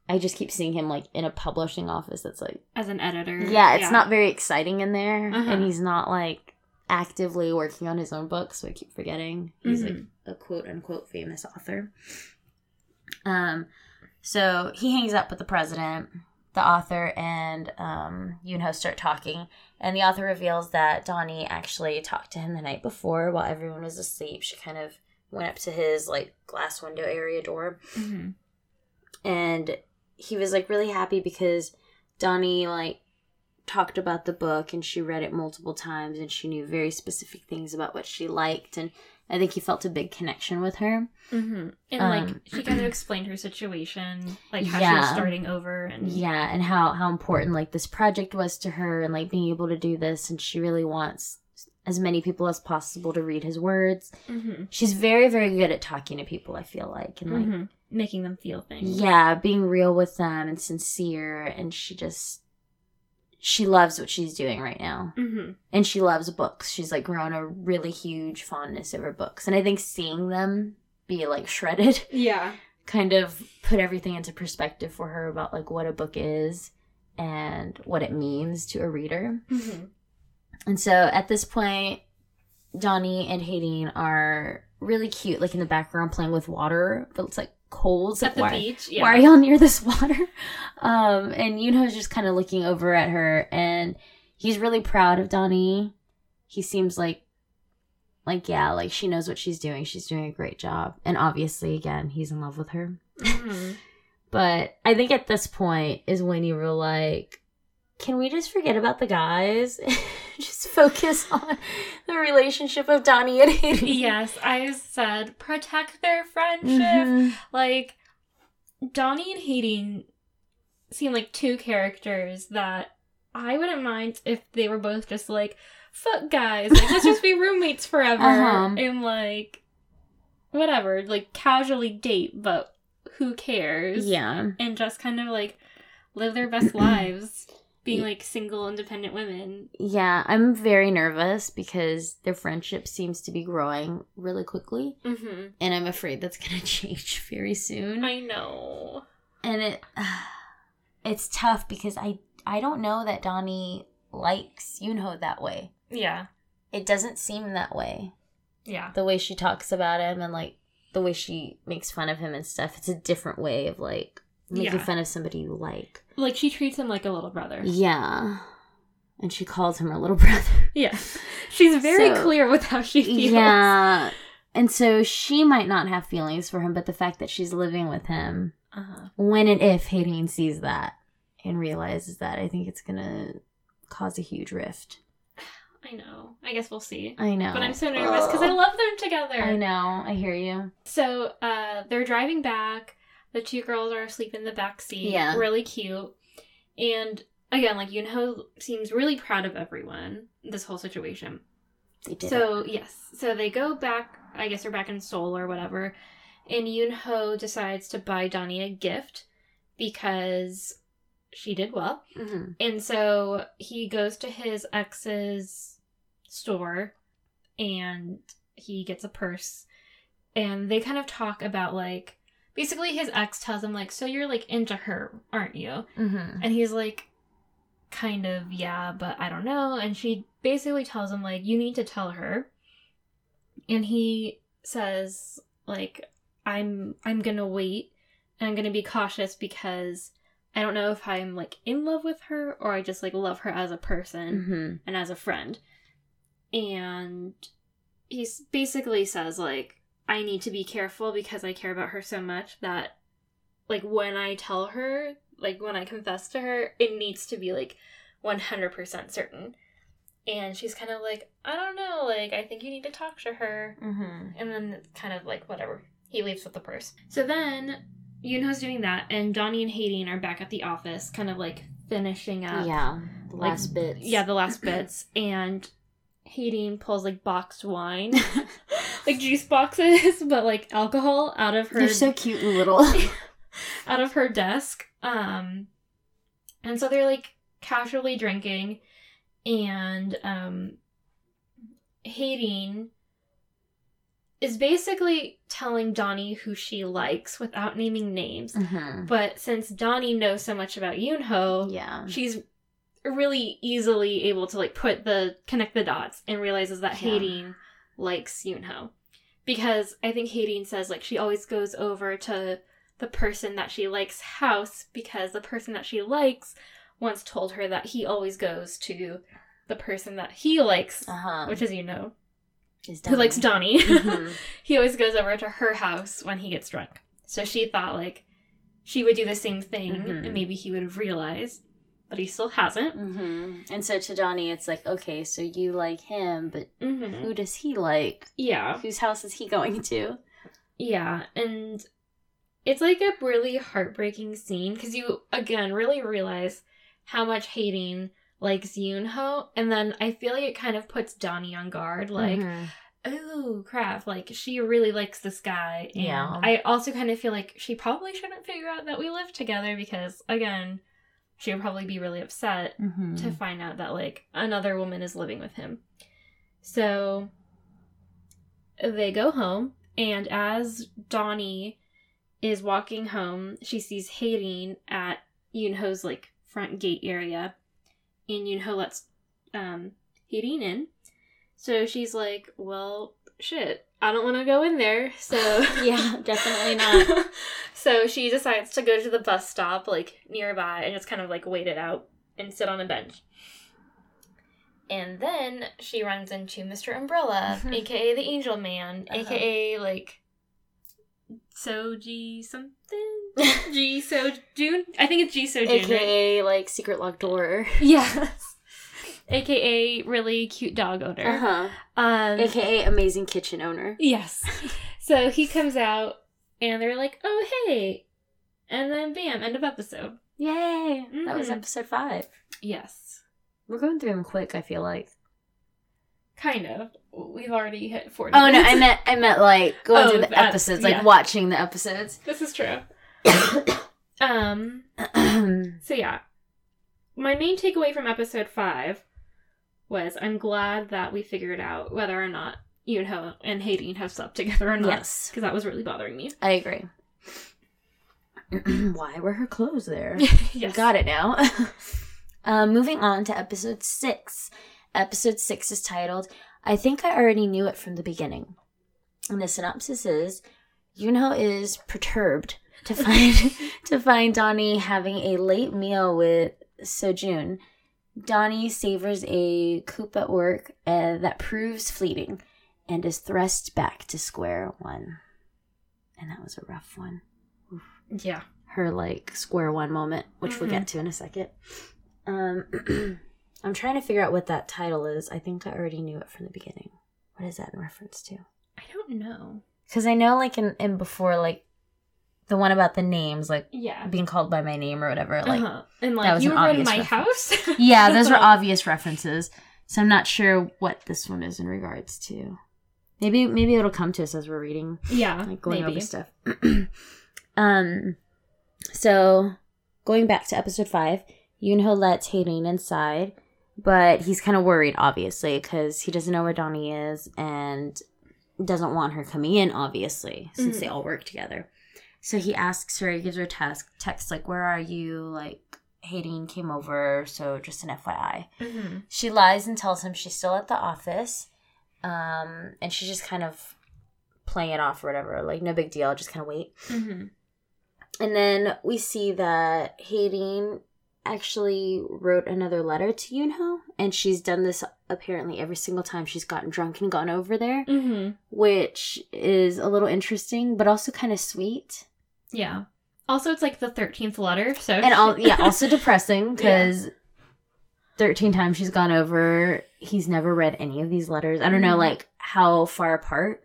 I just keep seeing him, like, in a publishing office that's, like... as an editor. Yeah, it's not very exciting in there, and he's not, like, actively working on his own book, so I keep forgetting. He's, like, a quote-unquote famous author. So he hangs up with the president... The author and Yoonho start talking, and the author reveals that Donnie actually talked to him the night before while everyone was asleep. She kind of went up to his, like, glass window area door, and he was, like, really happy because Donnie, like, talked about the book, and she read it multiple times, and she knew very specific things about what she liked, and I think he felt a big connection with her. And, like, she kind of explained her situation, like, how she was starting over. And yeah, and how important, like, this project was to her, and, like, being able to do this, and she really wants as many people as possible to read his words. She's very, very good at talking to people, I feel like, and, like... making them feel things. Yeah, being real with them and sincere, and she just... she loves what she's doing right now. And she loves books. She's, like, grown a really huge fondness over books. And I think seeing them be, like, shredded kind of put everything into perspective for her about, like, what a book is and what it means to a reader. And so at this point, Donnie and Haydeen are really cute, like, in the background playing with water. But it's, like, cold. At the beach, yeah. Why are y'all near this water? And Yoonho's just kind of looking over at her, and he's really proud of Donnie. He seems like, yeah, like, she knows what she's doing. She's doing a great job. And obviously, again, he's in love with her. But I think at this point is when you were like, can we just forget about the guys? Just focus on the relationship of Donnie and Haydeen. Yes, I said protect their friendship. Like, Donnie and Haydeen seem like two characters that I wouldn't mind if they were both just like, fuck guys, like, let's just be roommates forever and, like, whatever, like, casually date, but who cares? Yeah. And just kind of, like, live their best lives. Being, like, single, independent women. Yeah, I'm very nervous because their friendship seems to be growing really quickly. And I'm afraid that's going to change very soon. I know. And it's tough because I don't know that Donnie likes Yoonho that way. Yeah. It doesn't seem that way. Yeah. The way she talks about him and, like, the way she makes fun of him and stuff, it's a different way of, like... making fun of somebody you like. Like, she treats him like a little brother. Yeah. And she calls him her little brother. Yeah. She's very clear with how she feels. Yeah. And so she might not have feelings for him, but the fact that she's living with him, when and if Haydeen sees that and realizes that, I think it's going to cause a huge rift. I know. I guess we'll see. I know. But I'm so nervous because I love them together. I know. I hear you. So they're driving back. The two girls are asleep in the backseat. Yeah. Really cute. And again, like, Yoon-ho seems really proud of everyone, this whole situation. They did. So, yes. So they go back. I guess they're back in Seoul or whatever. And Yoon-ho decides to buy Donnie a gift because she did well. Mm-hmm. And so he goes to his ex's store and he gets a purse. And they kind of talk about, like, basically his ex tells him, like, so you're, like, into her, aren't you? Mm-hmm. And he's like, kind of, yeah, but I don't know. And she basically tells him, like, you need to tell her. And he says, like, I'm going to wait and I'm going to be cautious because I don't know if I'm, like, in love with her or I just, like, love her as a person mm-hmm. and as a friend. And he basically says, like, I need to be careful because I care about her so much that, like, when I tell her, like, when I confess to her, it needs to be, like, 100% certain. And she's kind of like, I don't know, like, I think you need to talk to her. Mm-hmm. And then it's kind of like, whatever. He leaves with the purse. So then Yoon-ho's doing that, and Donnie and Haydeen are back at the office, kind of, like, finishing up. Yeah, the last bits. Yeah, the last bits. And Haydeen pulls, like, boxed wine. Like, juice boxes, but, like, alcohol out of her... They're so cute and little. Out of her desk. And so they're, like, casually drinking. And Haydeen is basically telling Donnie who she likes without naming names. Mm-hmm. But since Donnie knows so much about Yoon-ho, yeah. she's really easily able to, like, connect the dots and realizes that yeah. Haydeen likes Yoon-ho. Because I think Haydeen says, like, she always goes over to the person that she likes house because the person that she likes once told her that he always goes to the person that he likes, which is Yoon-ho, who likes Donnie. Mm-hmm. He always goes over to her house when he gets drunk. So she thought, like, she would do the same thing mm-hmm. and maybe he would have realized, but he still hasn't. Mm-hmm. And so to Donnie, it's like, okay, so you like him, but mm-hmm. who does he like? Yeah. Whose house is he going to? Yeah, and it's like a really heartbreaking scene because you, again, really realize how much Haydeen likes Yoon-ho, and then I feel like it kind of puts Donnie on guard, like, mm-hmm. oh, crap, like, she really likes this guy. And yeah. I also kind of feel like she probably shouldn't figure out that we live together because, again, she would probably be really upset mm-hmm. to find out that, like, another woman is living with him. So they go home, and as Donnie is walking home, she sees Haydeen at Yoon-ho's, like, front gate area, and Yoon-ho lets Haydeen in. So she's like, well, shit, I don't want to go in there, so... yeah, definitely not. So she decides to go to the bus stop, like, nearby, and just kind of, like, wait it out and sit on a bench. And then she runs into Mr. Umbrella, a.k.a. the Angel Man, a.k.a., like, Soji something? G. Sojun? I think it's G. Sojun, a.k.a., right? Like, Secret Locked Door. Yes. A.k.a. really cute dog owner. Uh-huh. A.k.a. amazing kitchen owner. Yes. So he comes out, and they're like, oh, hey. And then, bam, end of episode. Yay. Mm-hmm. That was episode 5. Yes. We're going through them quick, I feel like. Kind of. We've already hit 40 minutes. Oh, no, I meant, like, going through the episodes, like, yeah. watching the episodes. This is true. So, yeah. My main takeaway from episode 5 was I'm glad that we figured out whether or not Yoon-ho and Haydeen have slept together or not. Yes. Because that was really bothering me. I agree. Why were her clothes there? Yes. Got it now. Moving on to episode 6. Episode 6 is titled, I Think I Already Knew It From the Beginning. And the synopsis is, Yoon-ho is perturbed to find Donnie having a late meal with Sojun. Donnie savors a coup at work that proves fleeting and is thrust back to square one. And that was a rough one. Oof. Yeah. Her, like, square one moment, which mm-hmm. we'll get to in a second. I'm trying to figure out what that title is. I think I already knew it from the beginning. What is that in reference to? I don't know. Because I know, like, in before, like, the one about the names, like, yeah, being called by my name or whatever, like, uh-huh. And, like, that was you were in my reference. House? Yeah, those were obvious references. So I'm not sure what this one is in regards to. Maybe it'll come to us as we're reading. Yeah, like, going maybe. Over stuff. So, going back to episode 5, Yoon-ho lets Hae-rin inside, but he's kind of worried, obviously, because he doesn't know where Donnie is and doesn't want her coming in, obviously, since they all work together. So he asks her, he gives her a text, like, where are you? Like, Hae-rin came over, so just an FYI. Mm-hmm. She lies and tells him she's still at the office, and she's just kind of playing it off or whatever. Like, no big deal, just kind of wait. Mm-hmm. And then we see that Hae-rin actually wrote another letter to Yoon-ho, and she's done this apparently every single time she's gotten drunk and gone over there, which is a little interesting, but also kind of sweet. Yeah. Also, it's like the 13th letter, so... And also depressing, because 13 times she's gone over, he's never read any of these letters. I don't know, like, how far apart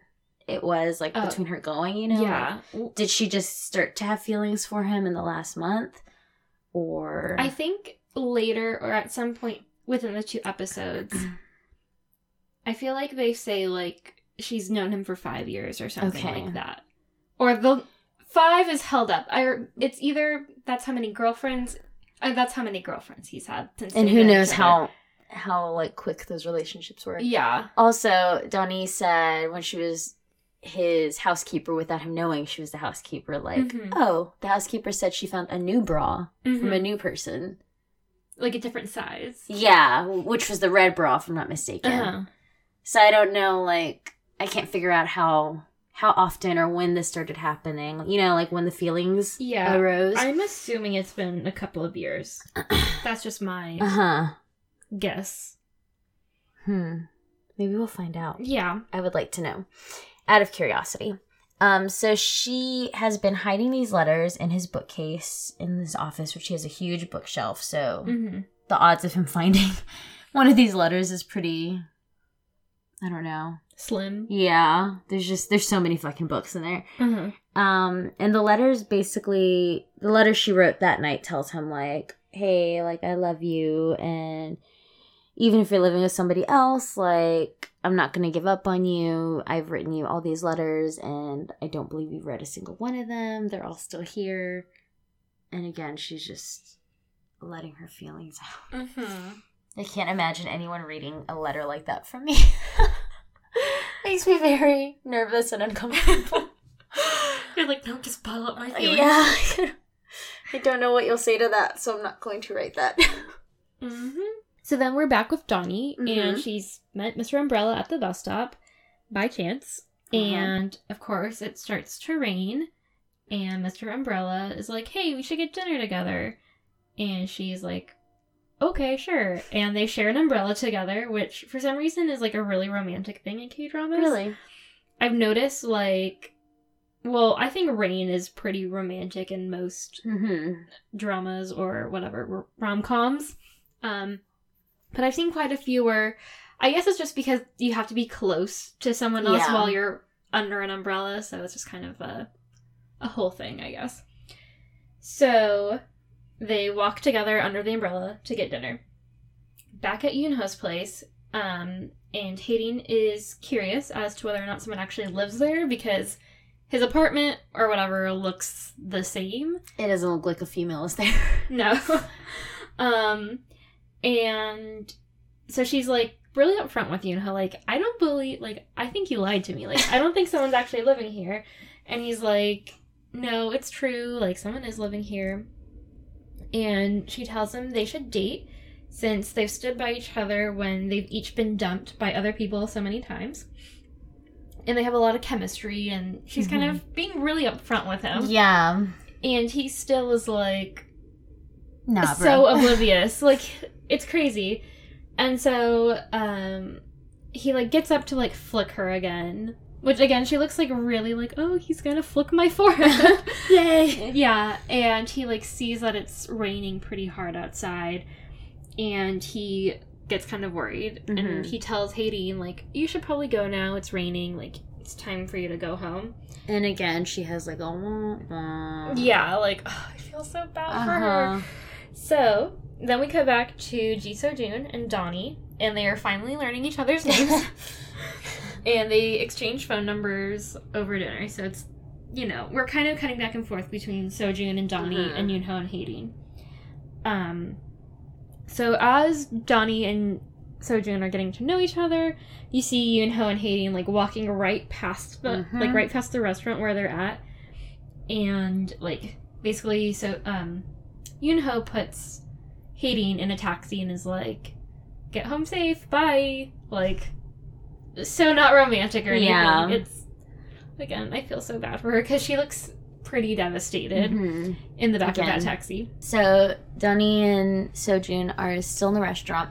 it was, like, between her going, you know? Yeah. Like, did she just start to have feelings for him in the last month? Or... I think later, or at some point within the 2 episodes, I feel like they say, like, she's known him for 5 years or something like that. Or they'll... 5 is held up. It's either that's how many girlfriends he's had since. And who knows how like quick those relationships were. Yeah. Also, Donnie said when she was his housekeeper without him knowing she was the housekeeper, like, oh, the housekeeper said she found a new bra from a new person. Like a different size. Yeah, which was the red bra, if I'm not mistaken. Uh-huh. So I don't know, like, I can't figure out how often or when this started happening, you know, like when the feelings arose. I'm assuming it's been a couple of years. That's just my guess. Maybe we'll find out. Yeah. I would like to know, out of curiosity. So she has been hiding these letters in his bookcase in this office, which he has a huge bookshelf, so the odds of him finding one of these letters is pretty... I don't know. Slim. Yeah. There's so many fucking books in there. Mm-hmm. And the letter she wrote that night tells him, like, hey, like, I love you. And even if you're living with somebody else, like, I'm not going to give up on you. I've written you all these letters, and I don't believe you've read a single one of them. They're all still here. And again, she's just letting her feelings out. Mm-hmm. I can't imagine anyone reading a letter like that from me. Makes me very nervous and uncomfortable. You're like, no, just bottle up my feelings. Yeah. I don't know what you'll say to that, so I'm not going to write that. So then we're back with Donnie, and she's met Mr. Umbrella at the bus stop by chance. And, of course, it starts to rain, and Mr. Umbrella is like, hey, we should get dinner together. And she's like... okay, sure. And they share an umbrella together, which for some reason is like a really romantic thing in K-dramas. Really? I've noticed, like, well, I think rain is pretty romantic in most dramas or whatever, rom-coms. But I've seen quite a few where, I guess it's just because you have to be close to someone else while you're under an umbrella, so it's just kind of a whole thing, I guess. So... they walk together under the umbrella to get dinner. Back at Yoon-ho's place, and Hae-rin is curious as to whether or not someone actually lives there, because his apartment or whatever looks the same. It doesn't look like a female is there. No. And so she's, like, really upfront with Yoon-ho, like, I don't believe, like, I think you lied to me. Like, I don't think someone's actually living here. And he's like, no, it's true. Like, someone is living here. And she tells him they should date, since they've stood by each other when they've each been dumped by other people so many times. And they have a lot of chemistry, and she's kind of being really upfront with him. Yeah. And he still is, like, nah, so oblivious. Like, it's crazy. And so he, like, gets up to, like, flick her again. Which, again, she looks, like, really, like, oh, he's gonna flick my forehead. Yay! Yeah, and he, like, sees that it's raining pretty hard outside. and he gets kind of worried, mm-hmm. and he tells Haideen, like, you should probably go now, it's raining, like, it's time for you to go home. And again, she has, like, a... Yeah, like, oh, I feel so bad for her. So, then we come back to Ji Seo-joon and Donnie, and they are finally learning each other's names. And they exchange phone numbers over dinner, so it's, you know, we're kind of cutting back and forth between Seo-joon and Donnie, mm-hmm. and Yoon-ho and Haideen. So as Donnie and Seo-joon are getting to know each other, you see Yoon-ho and Haideen, like, walking right past the, mm-hmm. like, right past the restaurant where they're at. And, like, basically, so, Yoon-ho puts Haideen in a taxi and is like, get home safe, bye. Like, so not romantic or anything. Yeah. It's, again, I feel so bad for her because she looks pretty devastated mm-hmm. in the back again. Of that taxi. So Donnie and Seo-joon are still in the restaurant,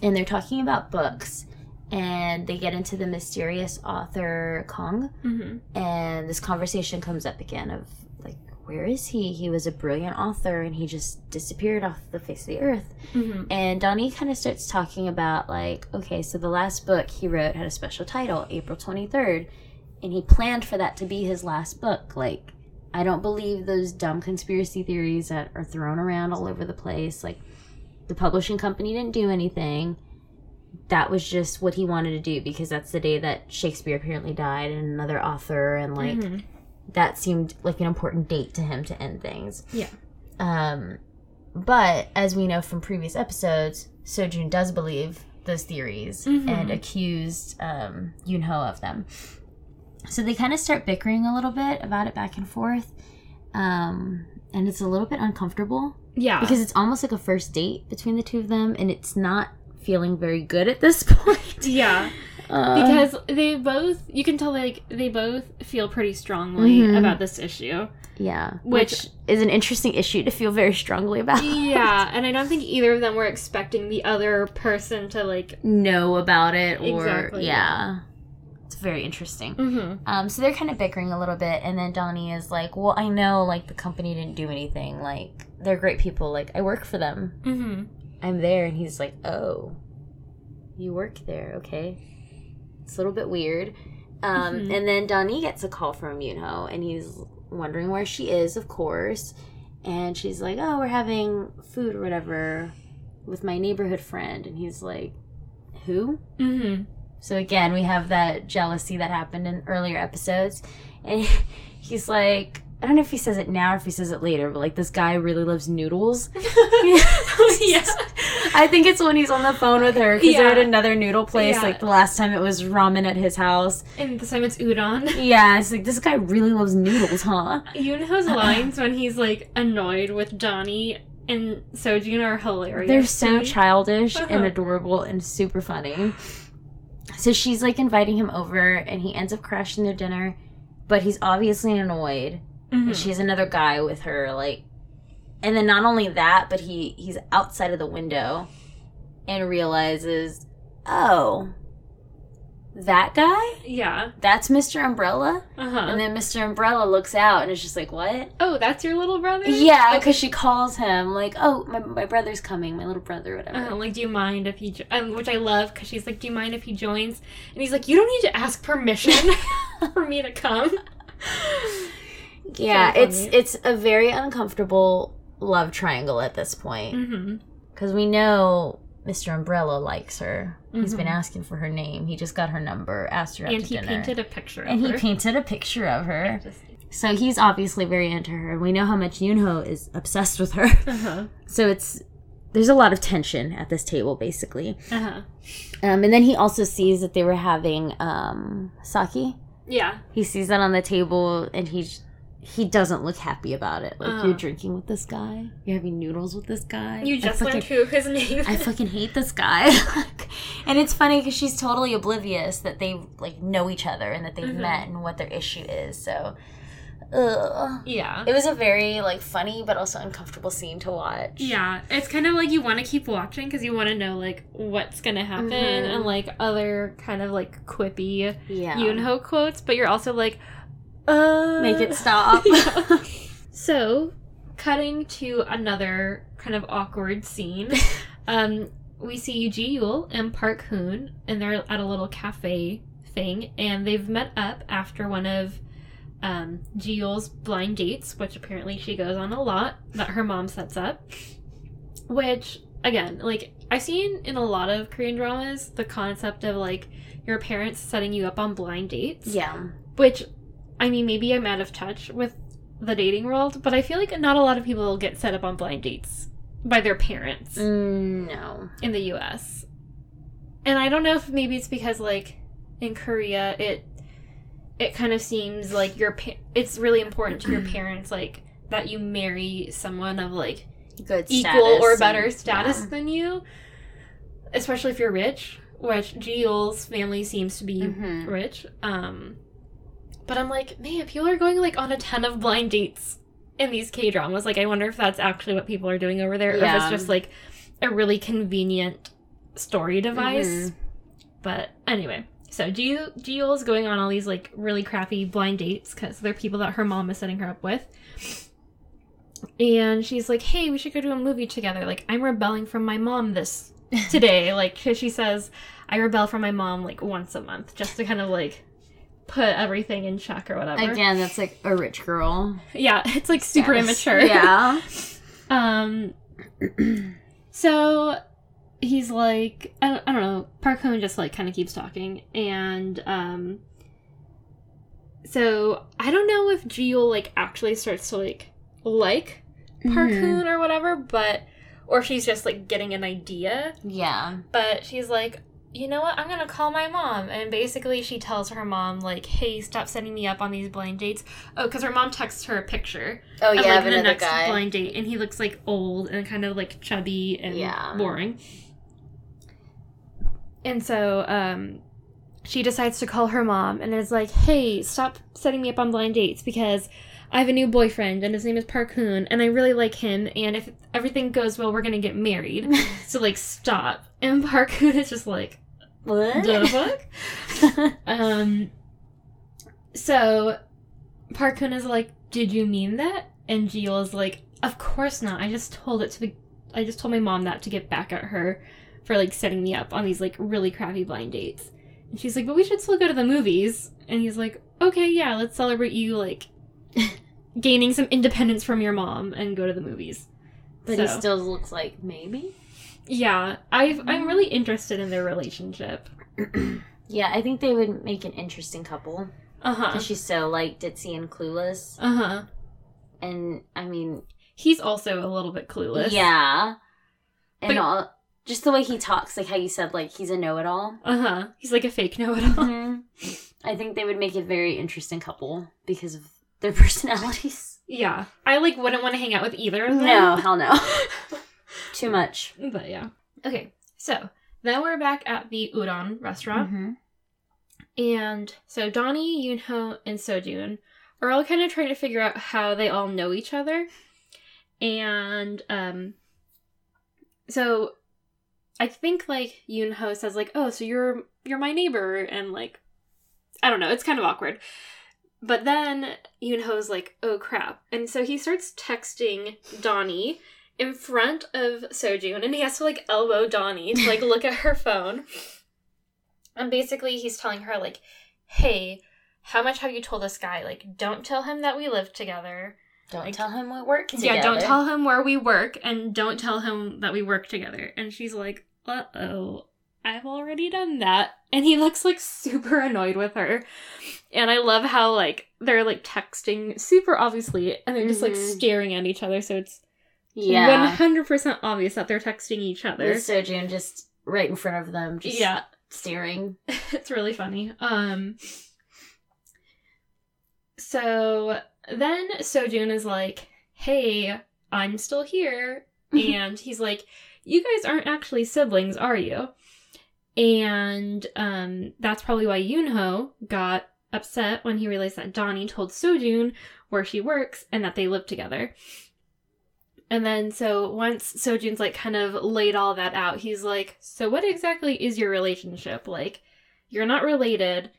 and they're talking about books, and they get into the mysterious author Kong, mm-hmm. and this conversation comes up again of, like, where is he? He was a brilliant author, and he just disappeared off the face of the earth. Mm-hmm. And Donnie kind of starts talking about, like, okay, so the last book he wrote had a special title, April 23rd, and he planned for that to be his last book, like, I don't believe those dumb conspiracy theories that are thrown around all over the place. Like, the publishing company didn't do anything. That was just what he wanted to do because that's the day that Shakespeare apparently died and another author, and, like, mm-hmm. that seemed like an important date to him to end things. Yeah. But as we know from previous episodes, Seo-joon does believe those theories mm-hmm. and accused Yoon-ho of them. So they kind of start bickering a little bit about it back and forth, and it's a little bit uncomfortable. Yeah. Because it's almost like a first date between the two of them, and it's not feeling very good at this point. Yeah. Because they both, you can tell, like, they both feel pretty strongly mm-hmm. about this issue. Yeah. Which is an interesting issue to feel very strongly about. Yeah, and I don't think either of them were expecting the other person to, like, know about it or... Exactly. Yeah. Very interesting. Mm-hmm. So they're kind of bickering a little bit, and then Donnie is like, well, I know, like, the company didn't do anything. Like, they're great people. Like, I work for them. Mm-hmm. I'm there. And he's like, oh, you work there. Okay. It's a little bit weird. Mm-hmm. And then Donnie gets a call from Yoon-ho, and he's wondering where she is, of course. And she's like, oh, we're having food or whatever with my neighborhood friend. And he's like, who? Mm-hmm. So again, we have that jealousy that happened in earlier episodes. And he's like, I don't know if he says it now or if he says it later, but, like, this guy really loves noodles. Yeah. I think it's when he's on the phone with her because they're at another noodle place. Yeah. Like, the last time it was ramen at his house. And this time it's udon. Yeah, it's like, this guy really loves noodles, huh? Yoon-ho's lines when he's, like, annoyed with Donnie and Seo-joon are hilarious. They're so childish and adorable and super funny. So she's, like, inviting him over, and he ends up crashing their dinner, but he's obviously annoyed. Mm-hmm. And she has another guy with her, like, and then not only that, but he's outside of the window and realizes, oh, that guy? Yeah. That's Mr. Umbrella? Uh-huh. And then Mr. Umbrella looks out, and it's just like, what? Oh, that's your little brother? Yeah, because she calls him, like, oh, my brother's coming, my little brother, whatever. Like, do you mind if he... which I love, because she's like, do you mind if he joins? And he's like, you don't need to ask permission for me to come. Yeah, so it's a very uncomfortable love triangle at this point. Because mm-hmm. we know... Mr. Umbrella likes her. Mm-hmm. He's been asking for her name. He just got her number, asked her out to dinner. And he painted a picture of her. So he's obviously very into her. We know how much Yoon-ho is obsessed with her. Uh-huh. So there's a lot of tension at this table, basically. Uh-huh. And then he also sees that they were having sake. Yeah. He sees that on the table, and he doesn't look happy about it. Like, you're drinking with this guy. You're having noodles with this guy. You just learned who his name is. I fucking hate this guy. And it's funny because she's totally oblivious that they, like, know each other and that they've mm-hmm. met and what their issue is. So, ugh. Yeah. It was a very, like, funny but also uncomfortable scene to watch. Yeah. It's kind of like you want to keep watching because you want to know, like, what's going to happen mm-hmm. and, like, other kind of, like, quippy Yoon-ho quotes. But you're also like... Make it stop. Yeah. So, cutting to another kind of awkward scene We see Ji Yul and Park Hoon, and they're at a little cafe thing, and they've met up after one of Ji Yul's blind dates, which apparently she goes on a lot, that her mom sets up. Which, again, like, I've seen in a lot of Korean dramas the concept of, like, your parents setting you up on blind dates. Yeah. Which, I mean, maybe I'm out of touch with the dating world, but I feel like not a lot of people get set up on blind dates by their parents. No. In the U.S. And I don't know if maybe it's because, like, in Korea, it kind of seems like it's really important to your parents, like, that you marry someone of, like, good equal or better status than you, especially if you're rich, which Ji Yul's family seems to be rich. But I'm like, man, people are going, like, on a ton of blind dates in these K-dramas. Like, I wonder if that's actually what people are doing over there, or if it's just, like, a really convenient story device. But anyway. So Ji Yul's going on all these, like, really crappy blind dates because they're people that her mom is setting her up with. And she's like, hey, we should go to a movie together. Like, I'm rebelling from my mom today. Like, cause she says, I rebel from my mom, like, once a month just to kind of, like, put everything in check or whatever. Again, that's, like, a rich girl. Yeah, it's, like, super immature. Yeah. So... he's like, I don't know, Park Hoon just, like, kind of keeps talking, and, so, I don't know if Ji Yul, like, actually starts to, like Park Hoon or whatever, or she's just, like, getting an idea. Yeah. But she's like, you know what, I'm gonna call my mom, and basically she tells her mom, like, hey, stop setting me up on these blind dates. Oh, because her mom texts her a picture of, like, the next blind date, and he looks, like, old and kind of, like, chubby and boring. And so, she decides to call her mom and is like, hey, stop setting me up on blind dates because I have a new boyfriend and his name is Park Hoon and I really like him and if everything goes well, we're going to get married. So, like, stop. And Park Hoon is just like, what the fuck? So, Park Hoon is like, did you mean that? And Ji Yul is like, of course not. I just told my mom that to get back at her for, like, setting me up on these, like, really crappy blind dates. And she's like, but we should still go to the movies. And he's like, okay, yeah, let's celebrate you, like, gaining some independence from your mom and go to the movies. But he still looks like, maybe? Yeah. I'm really interested in their relationship. Yeah, I think they would make an interesting couple. Uh-huh. Because she's so, like, ditzy and clueless. Uh-huh. And, I mean... he's also a little bit clueless. Yeah. And just the way he talks, like how you said, like, he's a know-it-all. Uh-huh. He's like a fake know-it-all. Mm-hmm. I think they would make a very interesting couple because of their personalities. Yeah. I, like, wouldn't want to hang out with either of them. No, hell no. Too much. But, yeah. Okay. So, then we're back at the udon restaurant. Mm-hmm. And so Donnie, Yoonho, and Sojun are all kind of trying to figure out how they all know each other. And, so... I think, like, Yoonho says, like, oh, so you're my neighbor, and, like, I don't know, it's kind of awkward. But then Yoonho's like, oh, crap. And so he starts texting Donnie in front of Sojun, and he has to, like, elbow Donnie to, like, look at her phone. And basically he's telling her, like, hey, how much have you told this guy? Like, don't tell him that we live together. Don't tell him we work together. Yeah, don't tell him where we work, and don't tell him that we work together. And she's like, uh-oh, I've already done that. And he looks, like, super annoyed with her. And I love how, like, they're, like, texting super obviously, and they're just, like, staring at each other, so it's 100% obvious that they're texting each other. With Sojun just right in front of them, just staring. It's really funny. So then Sojun is like, hey, I'm still here. And he's like, you guys aren't actually siblings, are you? And that's probably why Yoonho got upset when he realized that Donnie told Sojun where she works and that they live together. And then so once Sojun's, like, kind of laid all that out, he's like, so what exactly is your relationship? Like, you're not related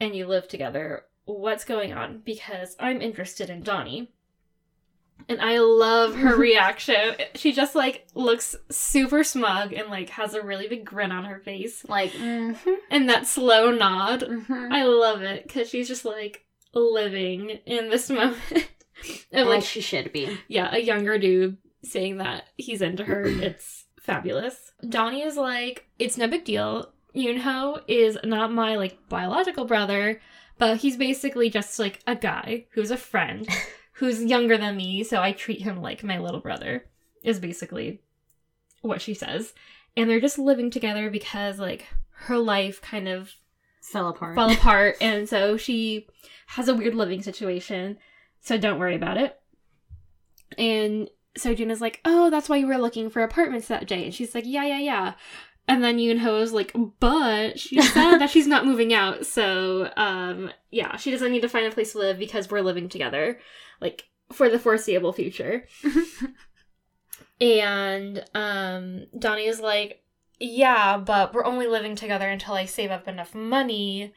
and you live together. What's going on? Because I'm interested in Donnie. And I love her reaction. She just, like, looks super smug and, like, has a really big grin on her face. Like, mm-hmm. And that slow nod. Mm-hmm. I love it, because she's just, like, living in this moment. And, like, she should be. Yeah, a younger dude saying that he's into her. It's fabulous. Donnie is like, it's no big deal. Yoon-ho is not my, like, biological brother, but he's basically just, like, a guy who's a friend. Who's younger than me, so I treat him like my little brother, is basically what she says. And they're just living together because, like, her life kind of fell apart. And so she has a weird living situation, so don't worry about it. And so Juna's like, oh, that's why you were looking for apartments that day. And she's like, yeah. And then Yoon-ho is like, but she said that she's not moving out, so, yeah, she doesn't need to find a place to live because we're living together, like, for the foreseeable future. And, Donnie is like, yeah, but we're only living together until I save up enough money,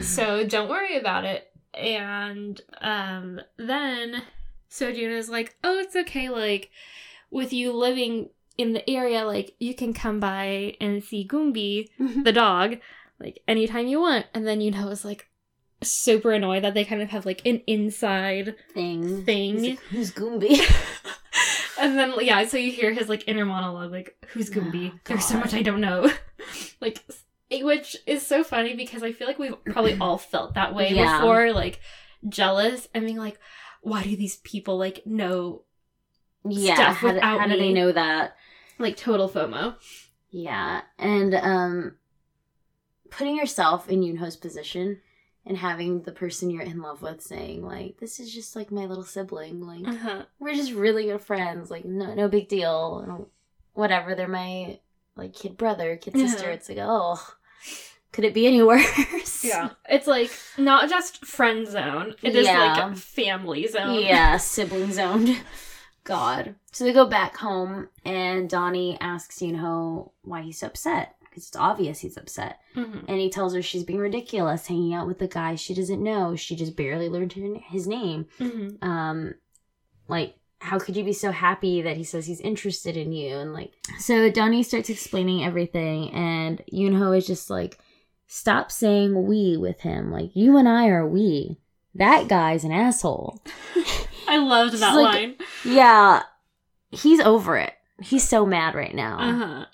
so don't worry about it. And, then Sojun is like, oh, it's okay, like, with you living in the area, like, you can come by and see Goombi, the dog, like, anytime you want. And then Yoon-ho is, like, super annoyed that they kind of have, like, an inside thing. He's like, who's Goombi? And then, yeah, so you hear his, like, inner monologue, like, who's Goombi? Oh, there's so much I don't know. Like, which is so funny because I feel like we've probably all felt that way before, like, jealous and being like, why do these people, like, know stuff without me? How do they know that? Like, total FOMO. Yeah. And putting yourself in Yoon-ho's position and having the person you're in love with saying, like, this is just, like, my little sibling. Like, we're just really good friends. Like, no big deal. And whatever. They're my, like, kid brother, kid sister. It's like, oh, could it be any worse? Yeah. It's, like, not just friend zone. It is, like, family zone. Yeah, sibling zone. God. So they go back home, and Donnie asks Yoon-ho why he's so upset, because it's obvious he's upset. Mm-hmm. And he tells her she's being ridiculous, hanging out with the guy she doesn't know. She just barely learned his name. Mm-hmm. Like, how could you be so happy that he says he's interested in you? And, like, so Donnie starts explaining everything, and Yoon-ho is just like, stop saying we with him. Like, you and I are we. That guy's an asshole. I loved that line. Yeah. He's over it. He's so mad right now.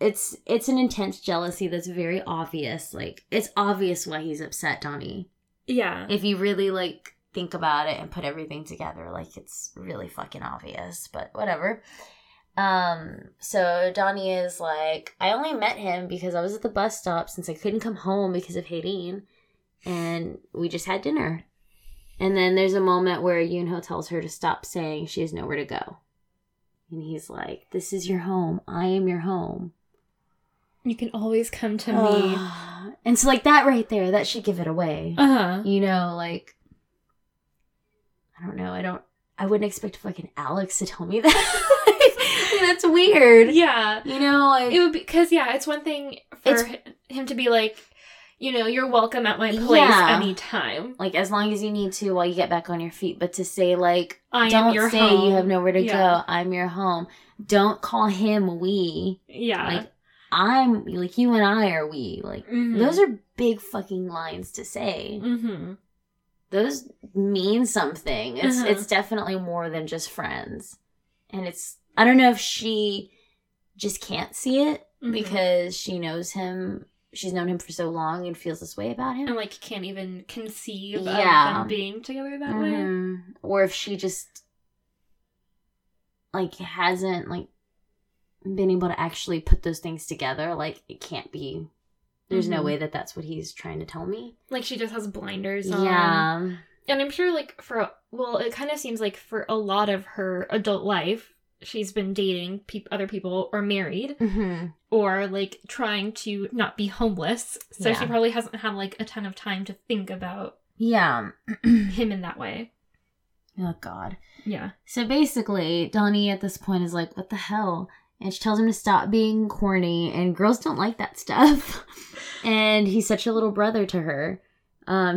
It's an intense jealousy that's very obvious. Like, it's obvious why he's upset, Donnie. Yeah. If you really, like, think about it and put everything together, like, it's really fucking obvious. But whatever. So Donnie is like, I only met him because I was at the bus stop since I couldn't come home because of Haereen. And we just had dinner. And then there's a moment where Yoon-ho tells her to stop saying she has nowhere to go. And he's like, this is your home. I am your home. You can always come to me. And so, like, that right there, that should give it away. You know, like, I don't know. I wouldn't expect fucking Alex to tell me that. I mean, that's weird. Yeah. You know, like, it would be, because, yeah, it's one thing for him to be like, you know, you're welcome at my place anytime. Like, as long as you need to while you get back on your feet. But to say, like, you have nowhere to go. I'm your home. Don't call him we. Yeah. Like, I'm, like, you and I are we. Like, those are big fucking lines to say. Mm-hmm. Those mean something. It's definitely more than just friends. And it's, I don't know if she just can't see it because she knows him. She's known him for so long and feels this way about him. And, like, can't even conceive of them being together that way. Or if she just, like, hasn't, like, been able to actually put those things together. Like, it can't be. There's no way that that's what he's trying to tell me. Like, she just has blinders on. Yeah. And I'm sure, like, it kind of seems like for a lot of her adult life, she's been dating other people or married or, like, trying to not be homeless. So she probably hasn't had, like, a ton of time to think about him in that way. Oh, God. Yeah. So basically, Donnie at this point is like, what the hell? And she tells him to stop being corny. And girls don't like that stuff. And he's such a little brother to her.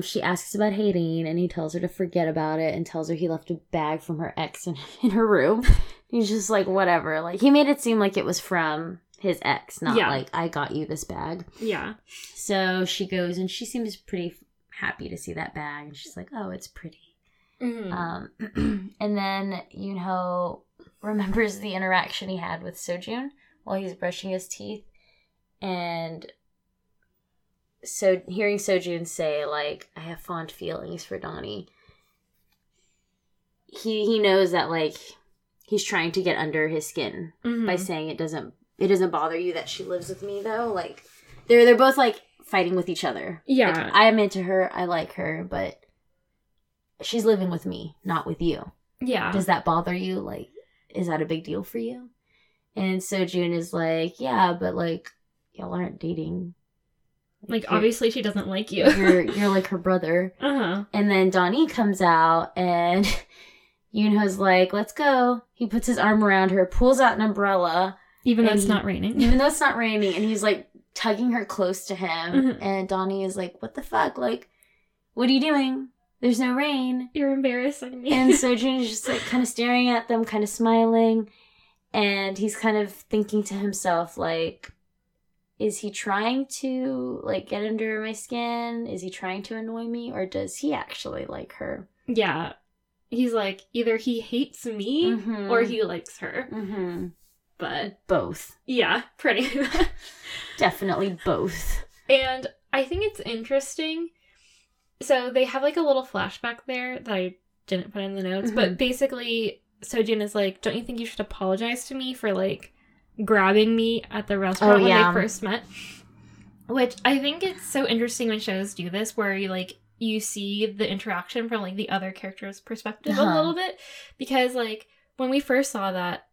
She asks about Haereen, and he tells her to forget about it and tells her he left a bag from her ex in her room. He's just like, whatever. Like, he made it seem like it was from his ex, not like, I got you this bag. Yeah. So she goes, and she seems pretty happy to see that bag. And she's like, oh, it's pretty. Mm-hmm. And then Yoon-ho remembers the interaction he had with Sojun while he's brushing his teeth. And so hearing Sojun say, like, I have fond feelings for Donnie, he knows that, like, he's trying to get under his skin by saying it doesn't bother you that she lives with me, though. Like, they're both, like, fighting with each other. Yeah. Like, I'm into her, I like her, but she's living with me, not with you. Yeah. Does that bother you? Like, is that a big deal for you? And Sojun is like, yeah, but, like, y'all aren't dating. Like, obviously she doesn't like you. You're like her brother. Uh-huh. And then Donnie comes out, and Yoon-ho's like, let's go. He puts his arm around her, pulls out an umbrella. Even though it's not raining. Even though it's not raining. And he's, like, tugging her close to him. Mm-hmm. And Donnie is like, what the fuck? Like, what are you doing? There's no rain. You're embarrassing me. And Sojun is just, like, kind of staring at them, kind of smiling. And he's kind of thinking to himself, like, is he trying to, like, get under my skin? Is he trying to annoy me? Or does he actually like her? Yeah. He's like, either he hates me or he likes her. Mm-hmm. But both. Yeah, pretty much. Definitely both. And I think it's interesting. So they have, like, a little flashback there that I didn't put in the notes. Mm-hmm. But basically, Sojun is like, don't you think you should apologize to me for, like, grabbing me at the restaurant when they first met, which I think it's so interesting when shows do this, where you, like, you see the interaction from, like, the other character's perspective a little bit, because, like, when we first saw that,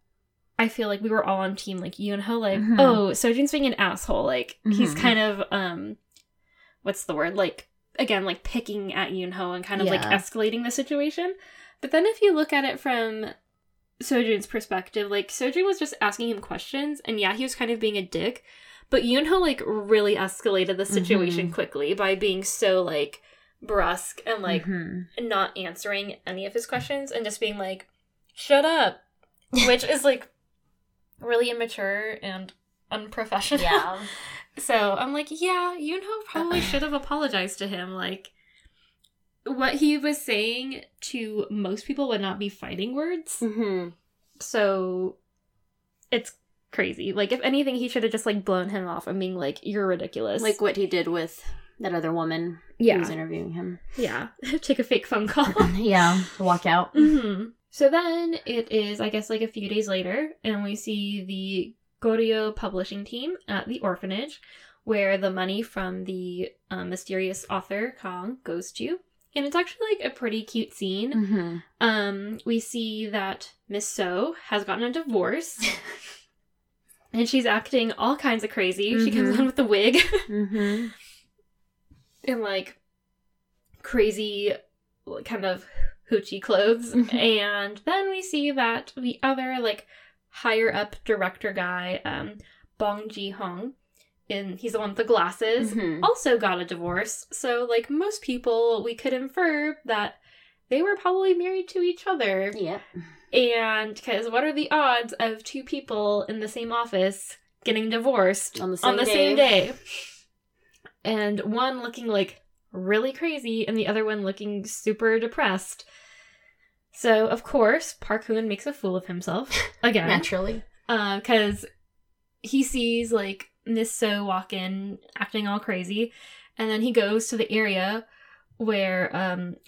I feel like we were all on team, like, Yoon-ho, like, oh, Sojun's being an asshole, like, he's kind of what's the word, like, again, like, picking at Yoon-ho and kind of like escalating the situation. But then if you look at it from Sojun's perspective, like, Sojun was just asking him questions, and yeah, he was kind of being a dick, but Yoon-ho, like, really escalated the situation quickly by being so, like, brusque and, like, not answering any of his questions and just being like, shut up, which is, like, really immature and unprofessional. Yeah. So I'm like, yeah, Yoon-ho probably should have apologized to him. Like, what he was saying to most people would not be fighting words. Mm-hmm. So it's crazy. Like, if anything, he should have just, like, blown him off and being like, you're ridiculous. Like what he did with that other woman who was interviewing him. Yeah. Take a fake phone call. Yeah. Walk out. Mm-hmm. So then it is, I guess, like, a few days later, and we see the Goryeo publishing team at the orphanage, where the money from the mysterious author, Kang, goes to. And it's actually, like, a pretty cute scene. Mm-hmm. We see that Miss So has gotten a divorce. And she's acting all kinds of crazy. Mm-hmm. She comes on with a wig. Mm-hmm. And, like, crazy kind of hoochie clothes. Mm-hmm. And then we see that the other, like, higher-up director guy, Bong Ji-hong, and he's the one with the glasses, also got a divorce. So, like, most people, we could infer that they were probably married to each other. Yeah. And because what are the odds of two people in the same office getting divorced on the same day? And one looking, like, really crazy and the other one looking super depressed. So, of course, Park Hoon makes a fool of himself again. Naturally. Because he sees, like, Miss So walk in acting all crazy, and then he goes to the area where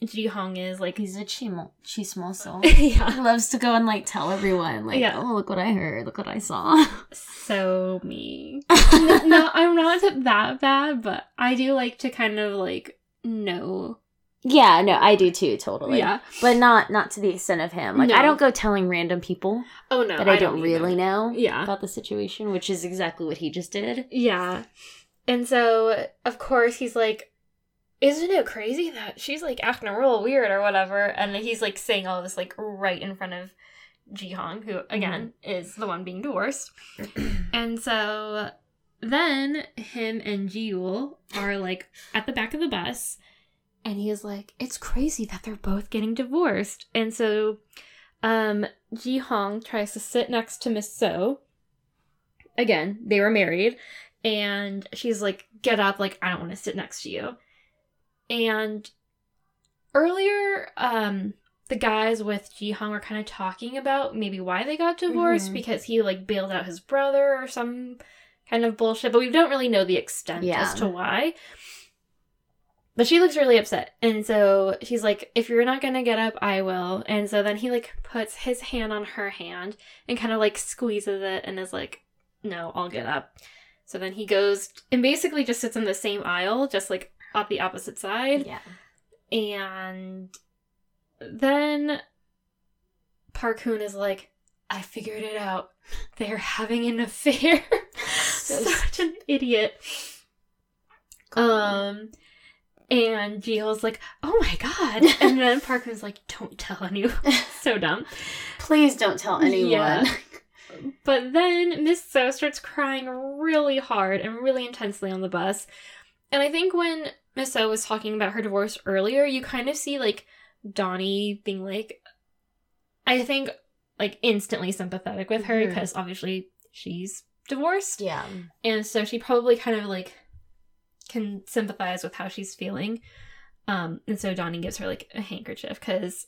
Ji-hong is, like, he's a chismoso. Yeah, he loves to go and, like, tell everyone, like, oh, look what I heard, look what I saw. So me. No, I'm not that bad, but I do like to kind of, like, know. Yeah, no, I do too, totally. Yeah, but not to the extent of him. Like, no. I don't go telling random people. Oh no, that I don't really know about the situation, which is exactly what he just did. Yeah, and so of course he's like, "Isn't it crazy that she's, like, acting real weird or whatever?" And he's, like, saying all this, like, right in front of Ji-hong, who again is the one being divorced. And so then him and Ji-yul are, like, at the back of the bus. And he is like, it's crazy that they're both getting divorced. And so Ji Hong tries to sit next to Miss So. Again, they were married. And she's like, get up. Like, I don't want to sit next to you. And earlier, the guys with Ji Hong were kind of talking about maybe why they got divorced. Mm-hmm. Because he, like, bailed out his brother or some kind of bullshit. But we don't really know the extent as to why. But she looks really upset. And so she's like, if you're not going to get up, I will. And so then he, like, puts his hand on her hand and kind of, like, squeezes it and is like, no, I'll get up. So then he goes and basically just sits in the same aisle, just, like, on the opposite side. Yeah. And then Park Hoon is like, I figured it out. They're having an affair. Such an idiot. God. And Jiho's like, oh my god. And then Park Hoon's like, don't tell anyone. So dumb. Please don't tell anyone. Yeah. But then Miss So starts crying really hard and really intensely on the bus. And I think when Miss So was talking about her divorce earlier, you kind of see, like, Donnie being, like, I think, like, instantly sympathetic with her because obviously she's divorced. Yeah. And so she probably kind of, like, can sympathize with how she's feeling. And so Donnie gives her, like, a handkerchief because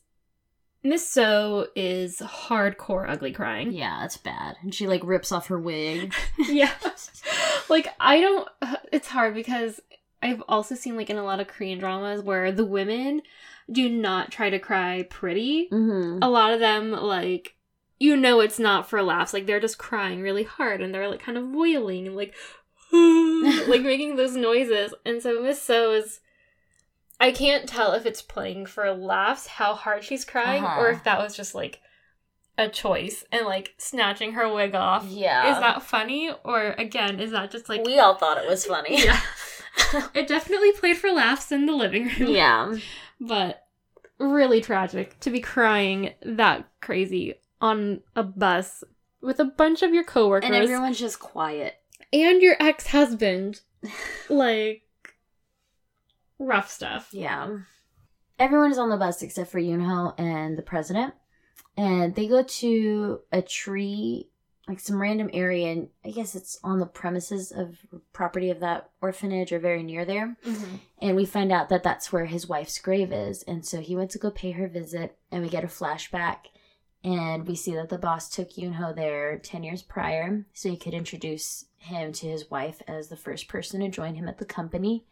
Miss So is hardcore ugly crying. Yeah, it's bad. And she, like, rips off her wig. Yeah. Like, I don't... It's hard because I've also seen, like, in a lot of Korean dramas where the women do not try to cry pretty. Mm-hmm. A lot of them, like, you know it's not for laughs. Like, they're just crying really hard and they're, like, kind of wailing and, like, like, making those noises. And so Miss So is... I can't tell if it's playing for laughs how hard she's crying or if that was just, like, a choice and, like, snatching her wig off. Yeah. Is that funny? Or, again, is that just, like... We all thought it was funny. Yeah. It definitely played for laughs in the living room. Yeah. But really tragic to be crying that crazy on a bus with a bunch of your coworkers. And everyone's just quiet. And your ex-husband. Like... Rough stuff. Yeah. Everyone is on the bus except for Yoonho and the president. And they go to a tree, like some random area, and I guess it's on the premises of property of that orphanage or very near there. Mm-hmm. And we find out that that's where his wife's grave is. And so he went to go pay her visit, and we get a flashback. And we see that the boss took Yoonho there 10 years prior so he could introduce him to his wife as the first person to join him at the company.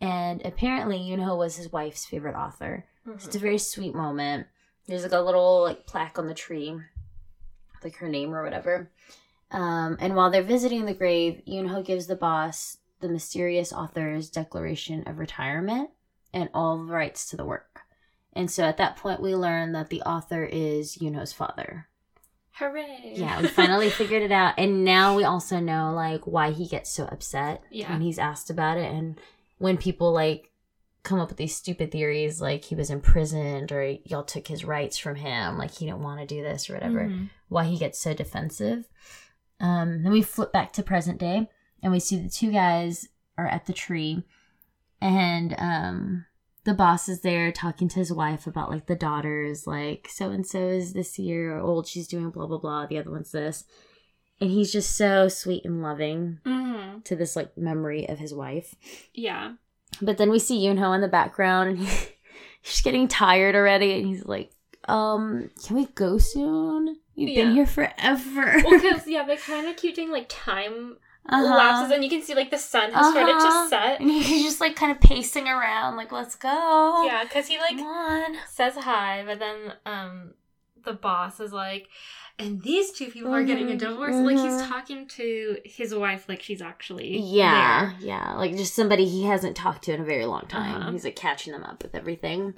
And apparently, Yoonho was his wife's favorite author. Mm-hmm. So it's a very sweet moment. There's, like, a little, like, plaque on the tree, like, her name or whatever. And while they're visiting the grave, Yoonho gives the boss the mysterious author's declaration of retirement and all the rights to the work. And so at that point, we learn that the author is Yoonho's father. Hooray! Yeah, we finally figured it out. And now we also know, like, why he gets so upset when he's asked about it. And when people, like, come up with these stupid theories, like, he was imprisoned or y'all took his rights from him, like, he didn't want to do this or whatever, why he gets so defensive. Then we flip back to present day, and we see the two guys are at the tree, and the boss is there talking to his wife about, like, the daughters, like, so-and-so is this year old, she's doing blah, blah, blah, the other one's this. And he's just so sweet and loving to this, like, memory of his wife. Yeah. But then we see Yoonho in the background, and he's getting tired already, and he's like, can we go soon? You've been here forever. Well, because, they kind of keep doing, like, time lapses, and you can see, like, the sun has started to set. And he's just, like, kind of pacing around, like, let's go. Yeah, because he, like, says hi, but then the boss is like... And these two people are getting a divorce. Like, he's talking to his wife like she's actually there. Yeah, like, just somebody he hasn't talked to in a very long time. He's, like, catching them up with everything.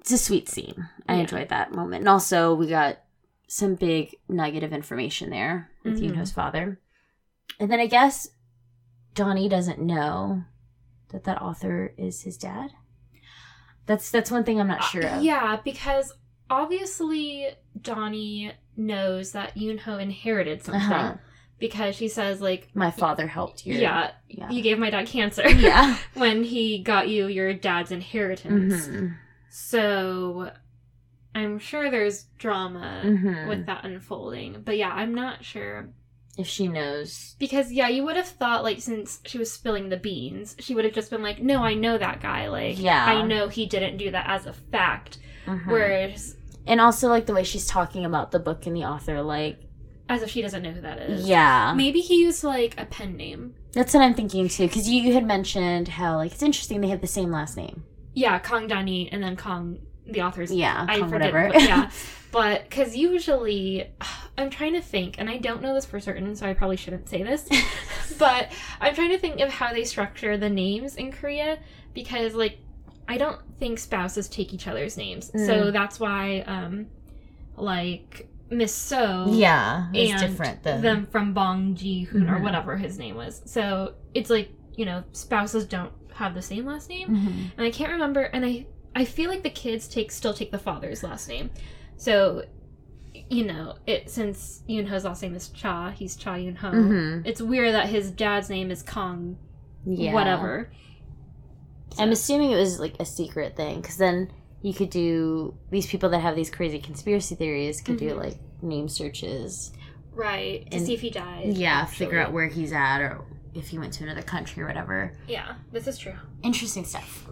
It's a sweet scene. I enjoyed that moment. And also, we got some big nugget of information there with Yoonho's father. And then I guess Donnie doesn't know that that author is his dad. That's one thing I'm not sure of. Yeah, because... Obviously, Donnie knows that Yoonho inherited something. because she says, like... My father helped you. Yeah, yeah. You gave my dad cancer. Yeah. When he got you your dad's inheritance. Mm-hmm. So... I'm sure there's drama mm-hmm. with that unfolding. But yeah, I'm not sure. If she knows. Because, yeah, you would have thought, like, since she was spilling the beans, she would have just been like, no, I know that guy. Like, yeah. I know he didn't do that as a fact. Mm-hmm. Whereas... And also, like, the way she's talking about the book and the author, like... As if she doesn't know who that is. Yeah. Maybe he used, like, a pen name. That's what I'm thinking, too. Because you had mentioned how, like, it's interesting they have the same last name. Yeah, Kong Dani and then Kong... The author's... Yeah, I forget, whatever. But yeah. But, because usually... I'm trying to think, and I don't know this for certain, so I probably shouldn't say this, but I'm trying to think of how they structure the names in Korea, because, like, I don't think spouses take each other's names. Mm. So that's why, like, Miss So... Yeah, is different than... them from Bong Ji-hoon, mm-hmm. or whatever his name was. So it's like, you know, spouses don't have the same last name, mm-hmm. and I can't remember, and I feel like the kids still take the father's last name. So, you know, since Yoon-ho's last name is Cha, he's Cha Yoon-ho. Mm-hmm. It's weird that his dad's name is Kong, yeah. whatever. So. I'm assuming it was, like, a secret thing, because then you could do... These people that have these crazy conspiracy theories could mm-hmm. do, like, name searches. Right, to see if he died. Yeah, actually. Figure out where he's at, or if he went to another country or whatever. Yeah, this is true. Interesting stuff.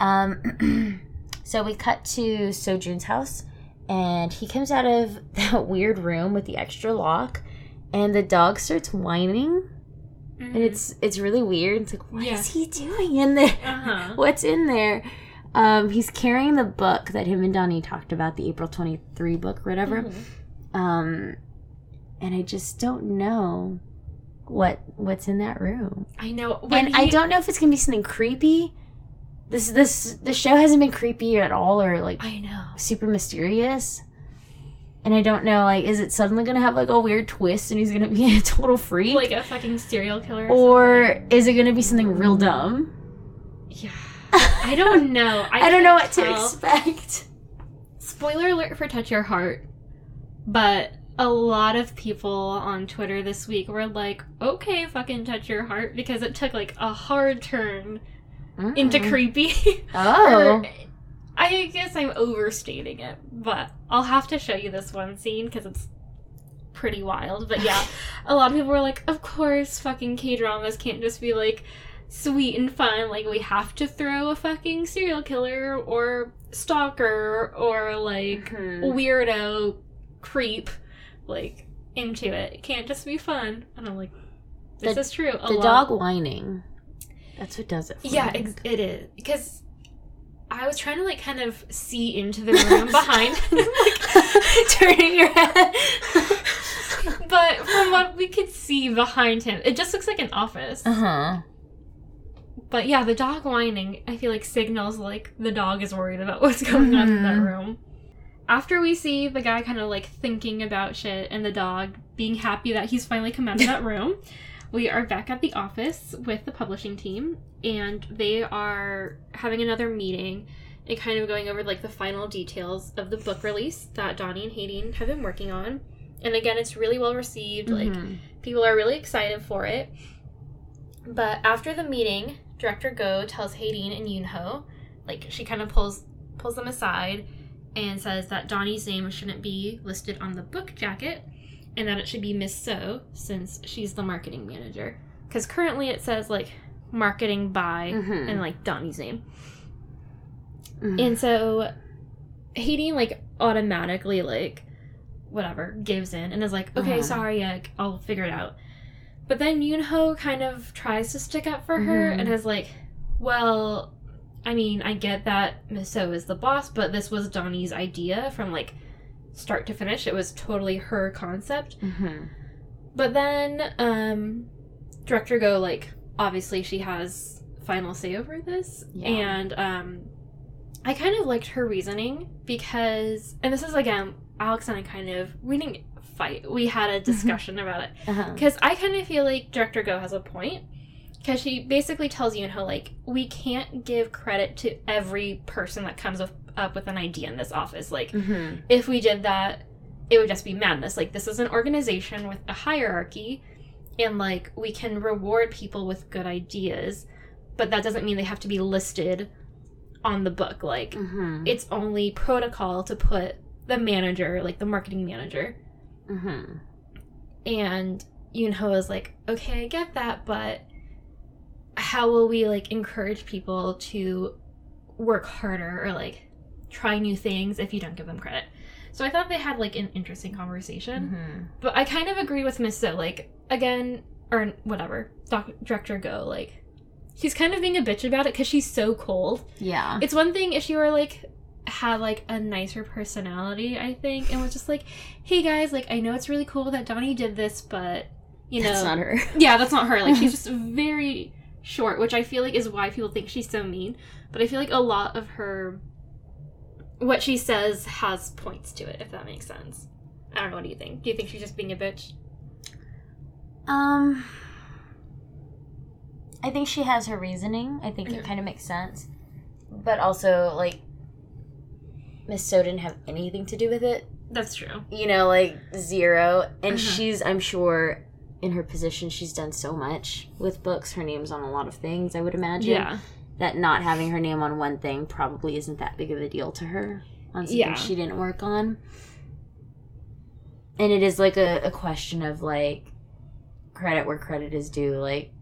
So we cut to Sojun's house, and he comes out of that weird room with the extra lock, and the dog starts whining, mm-hmm. and it's really weird. It's like, what yeah. is he doing in there? Uh-huh. What's in there? He's carrying the book that him and Donnie talked about, the April 23 book or whatever, mm-hmm. And I just don't know what's in that room. I know. I don't know if it's going to be something creepy. The show hasn't been creepy at all, or, like, I know, super mysterious. And I don't know, like, is it suddenly going to have, like, a weird twist and he's going to be a total freak? Like a fucking serial killer or something? Is it going to be something real dumb? Yeah. I don't know. I don't know what to expect. Spoiler alert for Touch Your Heart. But... A lot of people on Twitter this week were like, okay, fucking Touch Your Heart, because it took, like, a hard turn into creepy. Oh. I guess I'm overstating it, but I'll have to show you this one scene, because it's pretty wild. But yeah, a lot of people were like, of course, fucking K-dramas can't just be, like, sweet and fun. Like, we have to throw a fucking serial killer or stalker or, like, weirdo creep. Like, into it. It can't just be fun. And I'm like, this is true. The dog whining. That's what does it for yeah, me. Yeah, it is. Because I was trying to, like, kind of see into the room behind. Like, turning your head. But from what we could see behind him, it just looks like an office. Uh-huh. But yeah, the dog whining, I feel like, signals, like, the dog is worried about what's going on in that room. After we see the guy kind of, like, thinking about shit and the dog being happy that he's finally come out of that room, we are back at the office with the publishing team, and they are having another meeting and kind of going over, like, the final details of the book release that Donnie and Hayden have been working on. And again, it's really well received. Mm-hmm. Like, people are really excited for it. But after the meeting, Director Go tells Hayden and Yoon-ho, like, she kind of pulls them aside and says that Donnie's name shouldn't be listed on the book jacket, and that it should be Miss So, since she's the marketing manager. Because currently it says, like, marketing by, mm-hmm. and, like, Donnie's name. Mm-hmm. And so Hayden, like, automatically, like, whatever, gives in and is like, okay, sorry, like, I'll figure it out. But then Yoon-ho kind of tries to stick up for her and is like, well... I mean, I get that Miss So is the boss, but this was Donnie's idea from, like, start to finish. It was totally her concept. Mm-hmm. But then, Director Go, like, obviously she has final say over this. Yeah. And I kind of liked her reasoning because, and this is, again, Alex and I kind of, we didn't fight. We had a discussion about it. Because I kind of feel like Director Go has a point. Because she basically tells Yoon-ho, like, we can't give credit to every person that comes up with an idea in this office. Like, if we did that, it would just be madness. Like, this is an organization with a hierarchy, And like, we can reward people with good ideas, but that doesn't mean they have to be listed on the book. Like, mm-hmm. it's only protocol to put the manager, like the marketing manager. Mm-hmm. And Yoon-ho is like, okay, I get that, but how will we like encourage people to work harder or like try new things if you don't give them credit? So I thought they had like an interesting conversation. Mm-hmm. But I kind of agree with Miss So, like, again, or whatever, Director Go, like, she's kind of being a bitch about it because she's so cold. Yeah. It's one thing if she were like, had like a nicer personality, I think, and was just like, hey guys, like, I know it's really cool that Donnie did this, but, you know. That's not her. Yeah, that's not her. Like, she's just very short, which I feel like is why people think she's so mean. But I feel like a lot of her, what she says has points to it, if that makes sense. I don't know, what do you think? Do you think she's just being a bitch? I think she has her reasoning. I think mm-hmm. it kind of makes sense. But also, like, Miss So didn't have anything to do with it. That's true. You know, like, zero. And uh-huh. she's, I'm sure, in her position, she's done so much with books. Her name's on a lot of things, I would imagine. Yeah. That not having her name on one thing probably isn't that big of a deal to her on something yeah. she didn't work on. And it is, like, a question of, like, credit where credit is due. Like,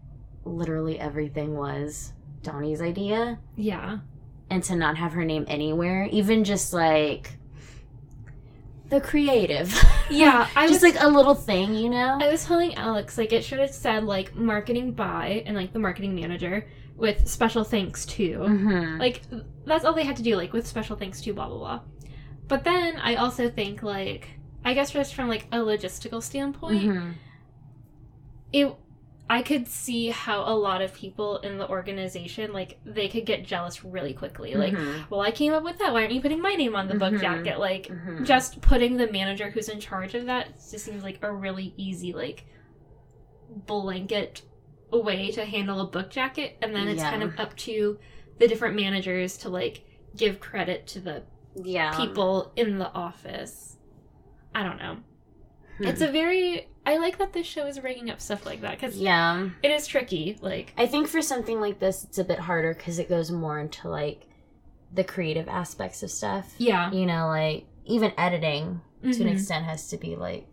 literally everything was Donnie's idea. Yeah. And to not have her name anywhere, even just, like, the creative. Yeah. Just, like, a little thing, you know? I was telling Alex, like, it should have said, like, marketing by and, like, the marketing manager with special thanks to. Mm-hmm. Like, that's all they had to do, like, with special thanks to, blah, blah, blah. But then I also think, like, I guess just from, like, a logistical standpoint, mm-hmm. I could see how a lot of people in the organization, like, they could get jealous really quickly. Like, mm-hmm. well, I came up with that. Why aren't you putting my name on the mm-hmm. book jacket? Like, mm-hmm. just putting the manager who's in charge of that just seems like a really easy, like, blanket way to handle a book jacket. And then it's yeah. kind of up to the different managers to, like, give credit to the yeah. people in the office. I don't know. It's a very... I like that this show is rigging up stuff like that, because yeah. it is tricky. Like, I think for something like this, it's a bit harder, because it goes more into, like, the creative aspects of stuff. Yeah. You know, like, even editing, mm-hmm. to an extent, has to be, like,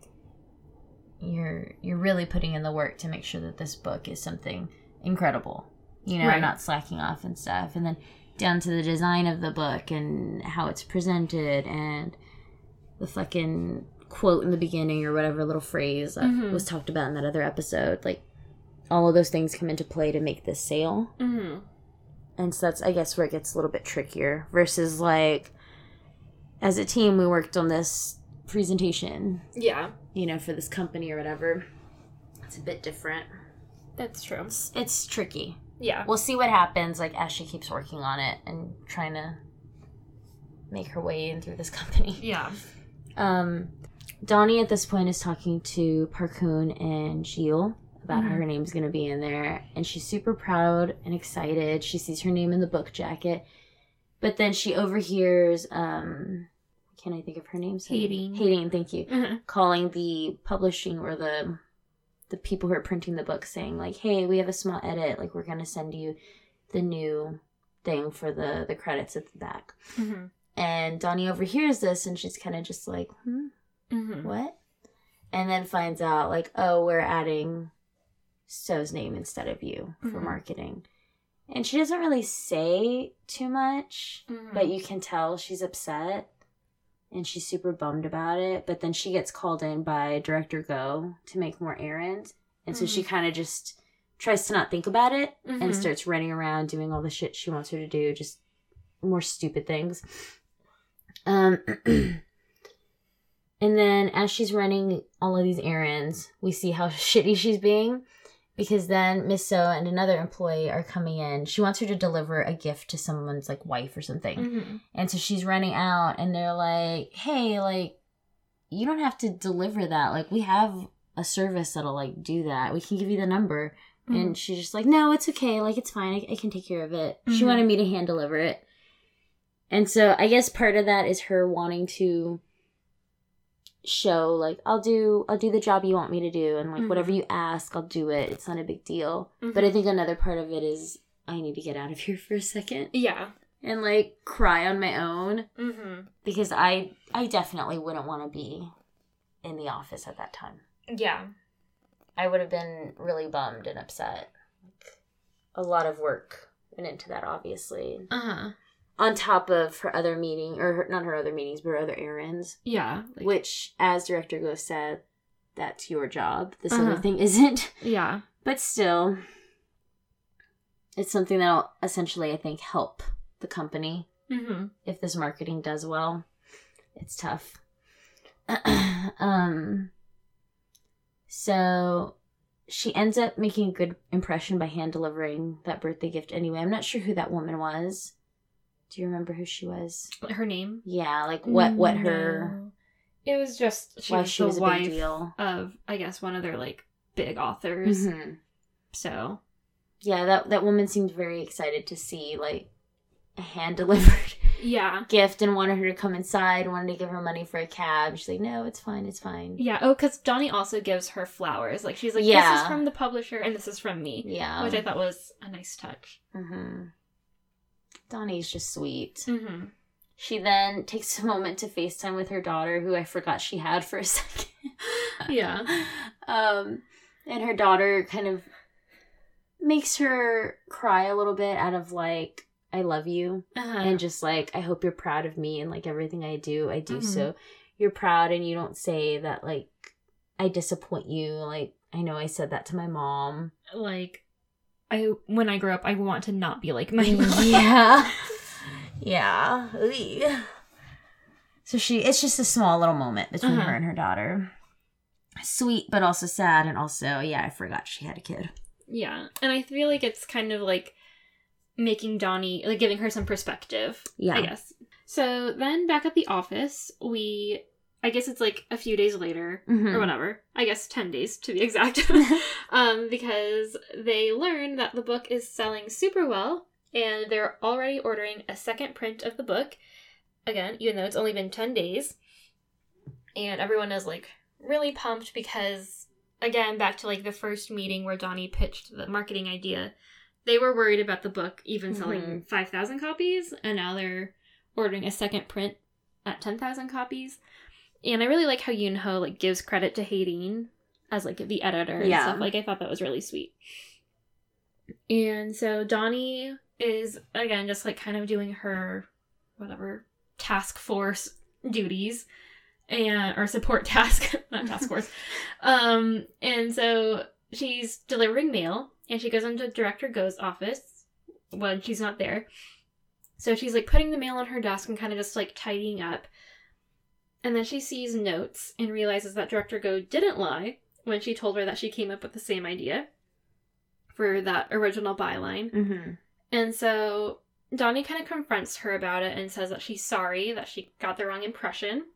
you're really putting in the work to make sure that this book is something incredible. You know, right. not slacking off and stuff. And then down to the design of the book and how it's presented and the fucking quote in the beginning or whatever little phrase that mm-hmm. was talked about in that other episode, like, all of those things come into play to make this sale. Mm-hmm. And so that's, I guess, where it gets a little bit trickier versus, like, as a team we worked on this presentation, yeah, you know, for this company or whatever. It's a bit different. That's true. It's tricky. Yeah, we'll see what happens, like, as she keeps working on it and trying to make her way in through this company. Yeah. Donnie at this point is talking to Park Hoon and Jill about mm-hmm. how her name's going to be in there. And she's super proud and excited. She sees her name in the book jacket. But then she overhears, can I think of her name? Hating, thank you. Mm-hmm. Calling the publishing or the people who are printing the book, saying, like, hey, we have a small edit. Like, we're going to send you the new thing for the credits at the back. Mm-hmm. And Donnie overhears this, and she's kind of just like, mm-hmm. what? And then finds out, like, oh, we're adding So's name instead of you mm-hmm. for marketing. And she doesn't really say too much, mm-hmm. but you can tell she's upset, and she's super bummed about it. But then she gets called in by Director Go to make more errands. And mm-hmm. so she kind of just tries to not think about it mm-hmm. and starts running around doing all the shit she wants her to do, just more stupid things. And then as she's running all of these errands, we see how shitty she's being, because then Miss So and another employee are coming in. She wants her to deliver a gift to someone's, like, wife or something. Mm-hmm. And so she's running out, and they're like, hey, like, you don't have to deliver that. Like, we have a service that'll, like, do that. We can give you the number. Mm-hmm. And she's just like, no, it's okay. Like, it's fine. I can take care of it. Mm-hmm. She wanted me to hand deliver it. And so I guess part of that is her wanting to... show, like, I'll do the job you want me to do, and like mm-hmm. whatever you ask, I'll do it. It's not a big deal. Mm-hmm. But I think another part of it is I need to get out of here for a second. Yeah. And like cry on my own. Mm-hmm. Because I definitely wouldn't want to be in the office at that time. Yeah. I would have been really bummed and upset. Like, a lot of work went into that, obviously. Uh-huh. On top of her other meeting, or her, not her other meetings, but her other errands. Yeah. Like, which, as Director Ghost said, that's your job. This uh-huh. other thing isn't. Yeah. But still, it's something that'll essentially, I think, help the company. Mm-hmm. If this marketing does well. It's tough. So she ends up making a good impression by hand delivering that birthday gift anyway. I'm not sure who that woman was. Do you remember who she was? Her name? Yeah, like what her... It was just she was the wife of, I guess, one of their, like, big authors. Mm-hmm. So. Yeah, that woman seemed very excited to see, like, a hand-delivered gift and wanted her to come inside, wanted to give her money for a cab. She's like, no, it's fine. Yeah, oh, because Donnie also gives her flowers. Like, she's like, this is from the publisher and this is from me. Yeah. Which I thought was a nice touch. Mm-hmm. Donnie's just sweet. Mm-hmm. She then takes a moment to FaceTime with her daughter, who I forgot she had for a second. Yeah. And her daughter kind of makes her cry a little bit out of, like, I love you. Uh-huh. And just, like, I hope you're proud of me and, like, everything I do mm-hmm. so you're proud and you don't say that, like, I disappoint you. Like, I know I said that to my mom. Like... when I grow up, I want to not be like my mom. Yeah. Yeah. So it's just a small little moment between her and her daughter. Sweet, but also sad. And also, I forgot she had a kid. Yeah. And I feel like it's kind of like making Donnie, like giving her some perspective. Yeah. I guess. So then back at the office, I guess it's like a few days later or whatever. I guess 10 days to be exact. Because they learn that the book is selling super well and they're already ordering a second print of the book. Again, even though it's only been 10 days. And everyone is like really pumped because, again, back to like the first meeting where Donnie pitched the marketing idea, they were worried about the book even selling 5,000 copies and now they're ordering a second print at 10,000 copies. And I really like how Yoon-ho, like, gives credit to Haedeen as, like, the editor and stuff. Like, I thought that was really sweet. And so Donnie is, again, just, like, kind of doing her, whatever, task force duties. Or support task. Not task force. And so she's delivering mail. And she goes into Director Go's office when she's not there. So she's, like, putting the mail on her desk and kind of just, like, tidying up. And then she sees notes and realizes that Director Go didn't lie when she told her that she came up with the same idea for that original byline. Mm-hmm. And so Donnie kind of confronts her about it and says that she's sorry, that she got the wrong impression.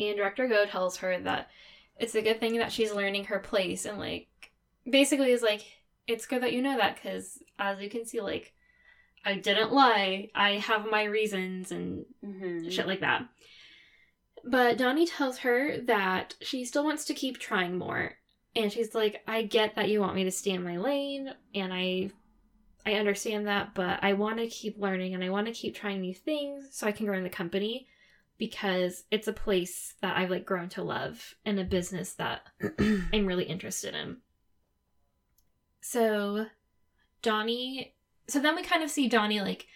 And Director Go tells her that it's a good thing that she's learning her place and, like, basically is like, it's good that you know that because, as you can see, like, I didn't lie. I have my reasons and shit like that. But Donnie tells her that she still wants to keep trying more. And she's like, I get that you want me to stay in my lane, and I understand that, but I want to keep learning, and I want to keep trying new things so I can grow in the company, because it's a place that I've, like, grown to love, and a business that I'm really interested in. So then we kind of see Donnie, like,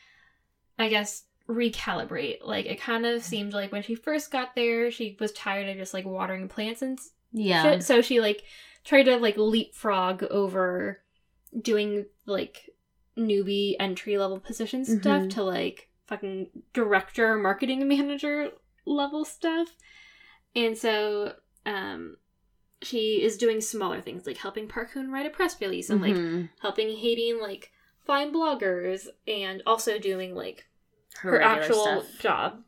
I guess, recalibrate. Like, it kind of seemed like when she first got there, she was tired of just, like, watering plants and shit. So she, like, tried to, like, leapfrog over doing, like, newbie entry-level position stuff to, like, fucking director, marketing manager level stuff. And so she is doing smaller things, like helping Park Hoon write a press release and, like, helping Haedeen, like, find bloggers, and also doing, like, her actual stuff. Job.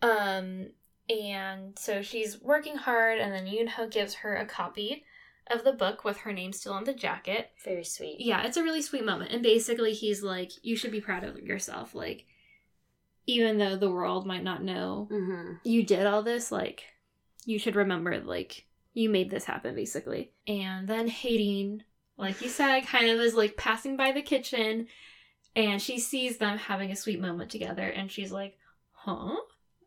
And so she's working hard, and then Yoon-ho gives her a copy of the book with her name still on the jacket. Very sweet. Yeah, it's a really sweet moment. And basically he's like, you should be proud of yourself. Like, even though the world might not know you did all this, like, you should remember, like, you made this happen, basically. And then hating, like you said, kind of is, like, passing by the kitchen, and she sees them having a sweet moment together, and she's like, huh?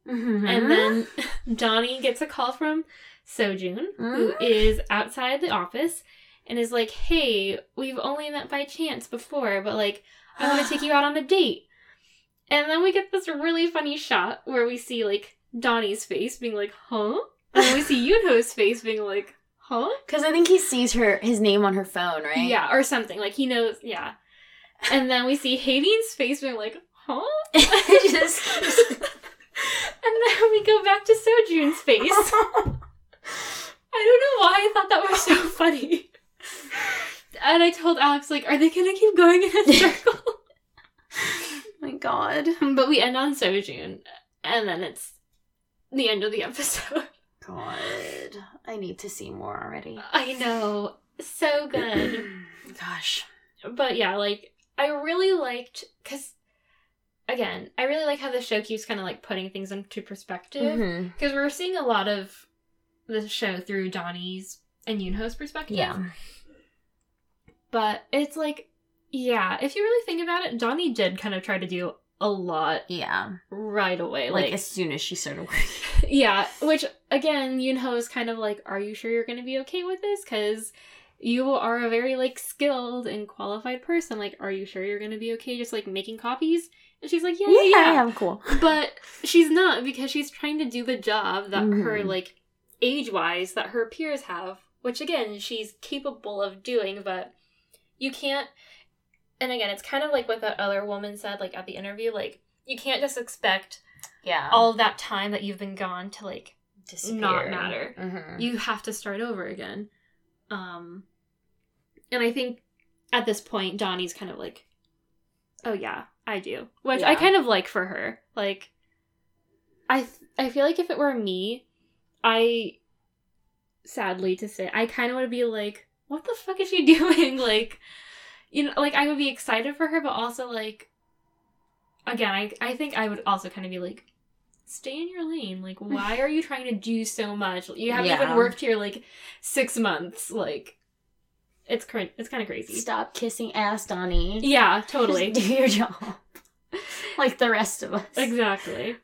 Mm-hmm. And then Donnie gets a call from Sojun, who is outside the office, and is like, hey, we've only met by chance before, but, like, I want to take you out on a date. And then we get this really funny shot where we see, like, Donnie's face being like, huh? And then we see Yoonho's face being like, huh? Because I think he sees his name on her phone, right? Yeah, or something. Like, he knows, yeah. And then we see Hayden's face being like, huh? And then we go back to Sojun's face. I don't know why I thought that was so funny. And I told Alex, like, are they going to keep going in a circle? My God. But we end on Sojun, and then it's the end of the episode. God. I need to see more already. I know. So good. Gosh. But yeah, like, I really liked, because, again, I really like how the show keeps kind of, like, putting things into perspective. Because we're seeing a lot of the show through Donnie's and Yoonho's perspective. Yeah. But it's like, yeah, if you really think about it, Donnie did kind of try to do a lot right away. Like, as soon as she started working. Yeah, which, again, Yoonho is kind of like, are you sure you're going to be okay with this? Because you are a very, like, skilled and qualified person. Like, are you sure you're going to be okay just, like, making copies? And she's like, yeah. I'm cool. But she's not, because she's trying to do the job that her, like, age-wise, that her peers have. Which, again, she's capable of doing, but you can't. And again, it's kind of like what that other woman said, like, at the interview, like, you can't just expect all that time that you've been gone to, like, disappear. Not matter. You have to start over again. And I think at this point, Donnie's kind of like, oh, yeah, I do. Which I kind of like for her. Like, I feel like if it were me, sadly to say, I kind of would be like, what the fuck is she doing? Like, you know, like, I would be excited for her, but also, like, again, I think I would also kind of be like, stay in your lane. Like, why are you trying to do so much? You haven't even worked here, like, 6 months. Like, it's kind of crazy. Stop kissing ass, Donnie. Yeah, totally. Just do your job. Like the rest of us. Exactly.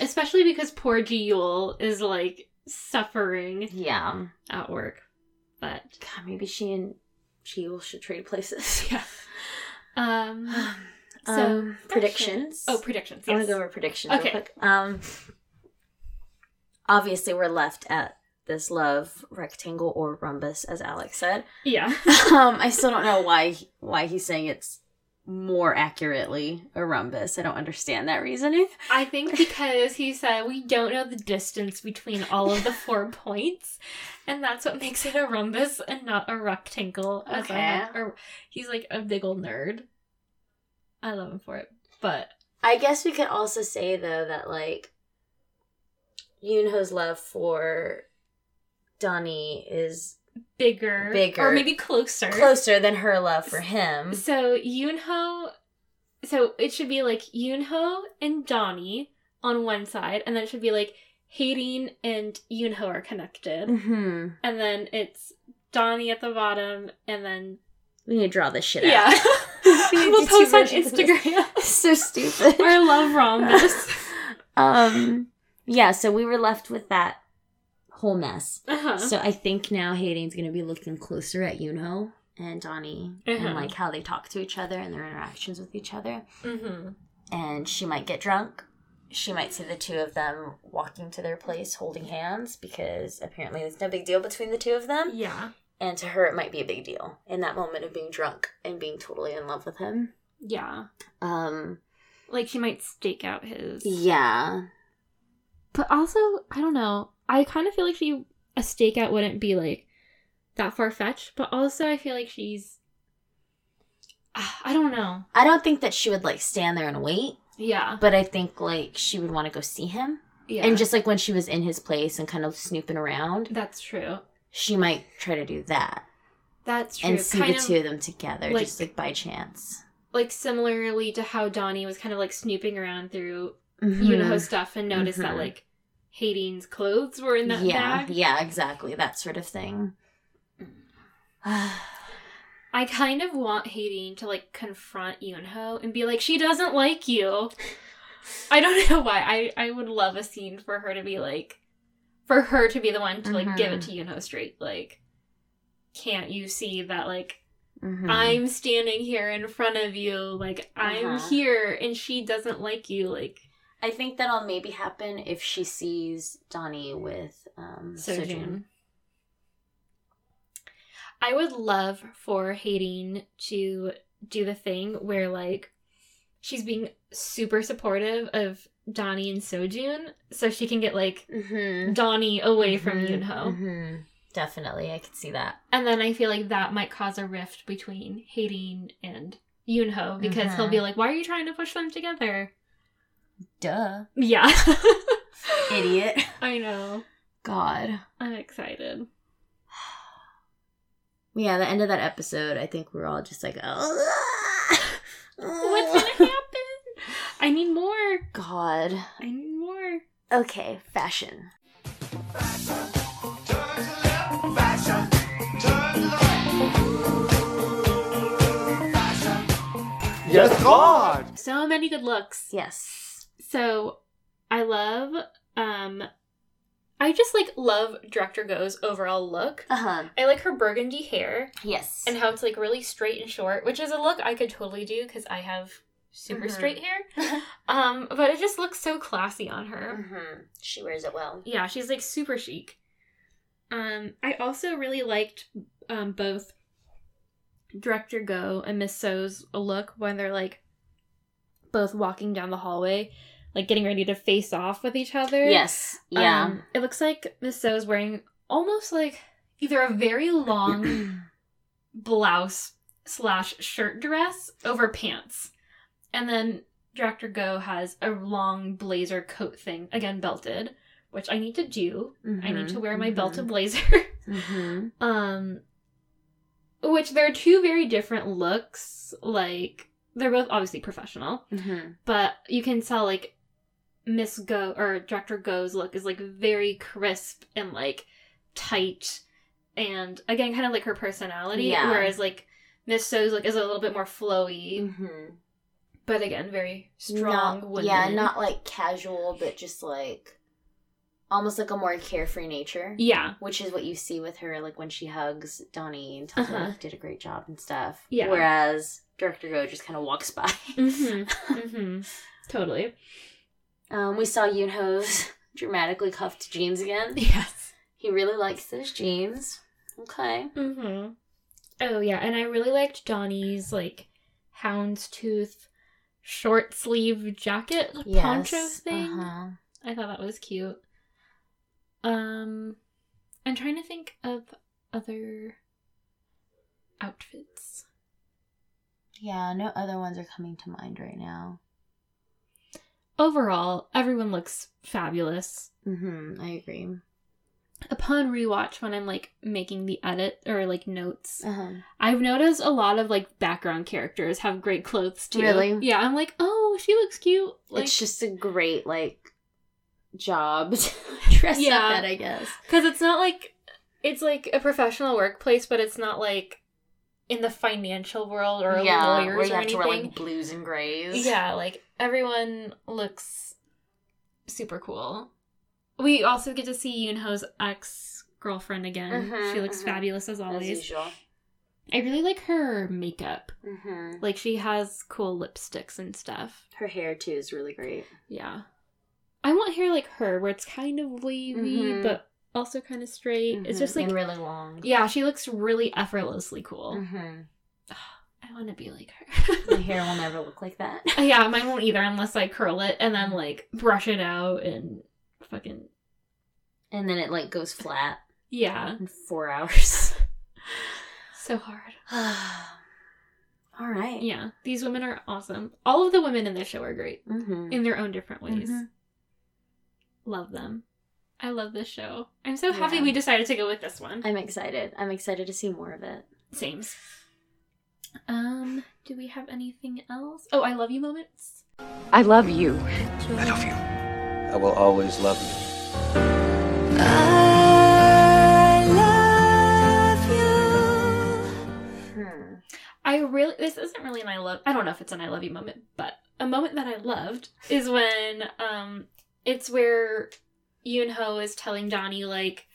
Especially because poor Ji Yul is, like, suffering at work. But God, maybe she and She should trade places. Yeah. So predictions. Oh, predictions. Yes. I want to go over predictions real quick. Obviously, we're left at this love rectangle or rhombus, as Alex said. Yeah. I still don't know why he's saying it's more accurately a rhombus. I don't understand that reasoning. I think because he said we don't know the distance between all of the 4 points, and that's what makes it a rhombus and not a rectangle. He's like a big old nerd. I love him for it. But I guess we could also say, though, that, like, Yoonho's love for Donnie is bigger, or maybe closer than her love for him. So Yoonho, so it should be like Yoonho and Donnie on one side, and then it should be like Hayden and Yoonho are connected, and then it's Donnie at the bottom, and then we need to draw this shit out. Yeah, we'll post on Instagram. So stupid. Our love rhombus. Yeah. So we were left with that whole mess. So I think now Hayden's gonna be looking closer at Yoonho and Donnie and, like, how they talk to each other and their interactions with each other. And she might get drunk. She might see the two of them walking to their place holding hands, because apparently there's no big deal between the two of them. Yeah. And to her, it might be a big deal in that moment of being drunk and being totally in love with him. Yeah. Like, she might stake out his. Yeah. But also, I don't know. I kind of feel like a stakeout wouldn't be, like, that far-fetched, but also I feel like she's, I don't know. I don't think that she would, like, stand there and wait. Yeah. But I think, like, she would want to go see him. Yeah. And just, like, when she was in his place and kind of snooping around. That's true. She might try to do that. That's true. And see kind the two of them together, like, just, like, by chance. like, similarly to how Donnie was kind of, like, snooping around through Yunaho stuff and noticed that, like, Hayden's clothes were in that bag. Yeah, exactly. That sort of thing. I kind of want Hayden to, like, confront Yunho and be like, she doesn't like you. I don't know why. I would love a scene for her to be, like, for her to be the one to, like, give it to Yunho straight. Like, can't you see that, like, I'm standing here in front of you. Like, I'm here and she doesn't like you. Like, I think that'll maybe happen if she sees Donnie with Sojun. I would love for Hayden to do the thing where, like, she's being super supportive of Donnie and Sojun so she can get, like, Donnie away from Yunho. Definitely. I could see that. And then I feel like that might cause a rift between Hayden and Yunho because he'll be like, why are you trying to push them together? Duh. Yeah. Idiot. I know. God. I'm excited. Yeah, the end of that episode, I think we're all just like, what's going to happen? I need more. God. I need more. Okay, fashion. Fashion. Turn to left. Fashion. Turn to right. Fashion. Yes, God. So many good looks. Yes. So, I love, I just, like, love Director Go's overall look. I like her burgundy hair. Yes. And how it's, like, really straight and short, which is a look I could totally do because I have super straight hair. But it just looks so classy on her. She wears it well. Yeah, she's, like, super chic. I also really liked both Director Go and Miss So's look when they're, like, both walking down the hallway. Like, getting ready to face off with each other. Yes. Yeah. It looks like Miss So is wearing almost, like, either a very long blouse/shirt dress over pants. And then Director Go has a long blazer coat thing, again, belted, which I need to do. I need to wear my belted blazer. Which there are two very different looks, like, they're both obviously professional. But you can tell, like, Miss Go or Director Go's look is, like, very crisp and, like, tight and, again, kind of like her personality. Whereas, like, Miss So's look is a little bit more flowy, but, again, very strong women. Yeah, not, like, casual, but just, like, almost like a more carefree nature. Yeah. Which is what you see with her, like, when she hugs Donnie and tells her, like, did a great job and stuff. Yeah. Whereas Director Go just kind of walks by. Totally. We saw Yunho's dramatically cuffed jeans again. Yes. He really likes those jeans. Okay. Oh, yeah. And I really liked Donnie's, like, houndstooth short sleeve jacket poncho thing. I thought that was cute. I'm trying to think of other outfits. Yeah, no other ones are coming to mind right now. Overall, everyone looks fabulous. I agree. Upon rewatch, when I'm, like, making the edit or, like, notes, I've noticed a lot of, like, background characters have great clothes, too. Really? Yeah, I'm like, oh, she looks cute. Like, it's just a great, like, job to dress up at, I guess. Because it's not, like, it's, like, a professional workplace, but it's not, like, in the financial world or lawyers or anything. Yeah, where you have to wear, like, blues and grays. Yeah, like, everyone looks super cool. We also get to see Yunho's ex-girlfriend again. She looks fabulous as always. As usual. I really like her makeup. Like, she has cool lipsticks and stuff. Her hair, too, is really great. Yeah. I want hair like her, where it's kind of wavy, but also kind of straight. It's just, like, and really long. Yeah, she looks really effortlessly cool. Oh, I want to be like her. My hair will never look like that. Yeah, mine won't either unless I curl it and then, like, brush it out and fucking... And then it, like, goes flat. Yeah. In 4 hours. So hard. All right. Yeah. These women are awesome. All of the women in this show are great. In their own different ways. Love them. I love this show. I'm so happy we decided to go with this one. I'm excited. I'm excited to see more of it. Same. Do we have anything else? Oh, I love you moments. I love you. I love you. I will always love you. I love you. This isn't really an I don't know if it's an I love you moment, but a moment that I loved is when, it's where Yoon-ho is telling Donnie, like,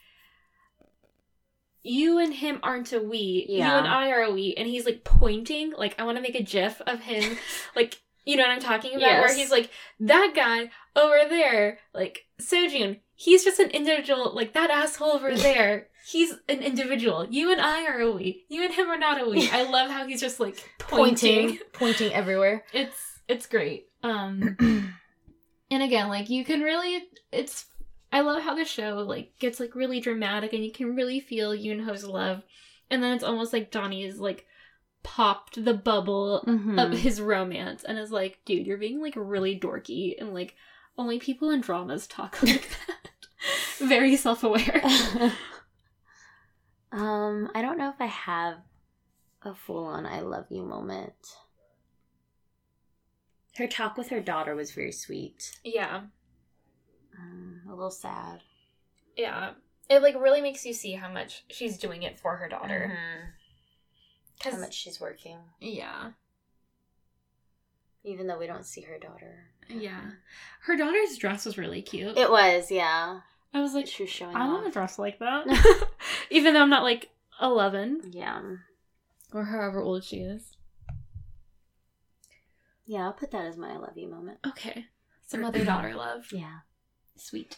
you and him aren't a we. Yeah. You and I are a we. And he's, like, pointing. Like, I want to make a gif of him. Like, you know what I'm talking about? Yes. Where he's like, that guy over there, like, Seo-joon, he's just an individual. Like, that asshole over there, he's an individual. You and I are a we. You and him are not a we. I love how he's just, like, pointing everywhere. It's great. And again, like, you can really, it's, I love how the show, like, gets, like, really dramatic, and you can really feel Yoon-ho's love. And then it's almost like Donnie is, like, popped the bubble of his romance and is like, dude, you're being, like, really dorky, and, like, only people in dramas talk like that. Very self-aware. I don't know if I have a full-on I love you moment. Her talk with her daughter was very sweet. Yeah. A little sad. Yeah. It, like, really makes you see how much she's doing it for her daughter. Mm-hmm. How much she's working. Yeah. Even though we don't see her daughter. Yeah. Her daughter's dress was really cute. It was, yeah. I was like, she was showing I off. Want a dress like that. Even though I'm not, like, 11. Yeah. Or however old she is. Yeah, I'll put that as my I love you moment. Okay. Some mother-daughter love. Yeah. Sweet.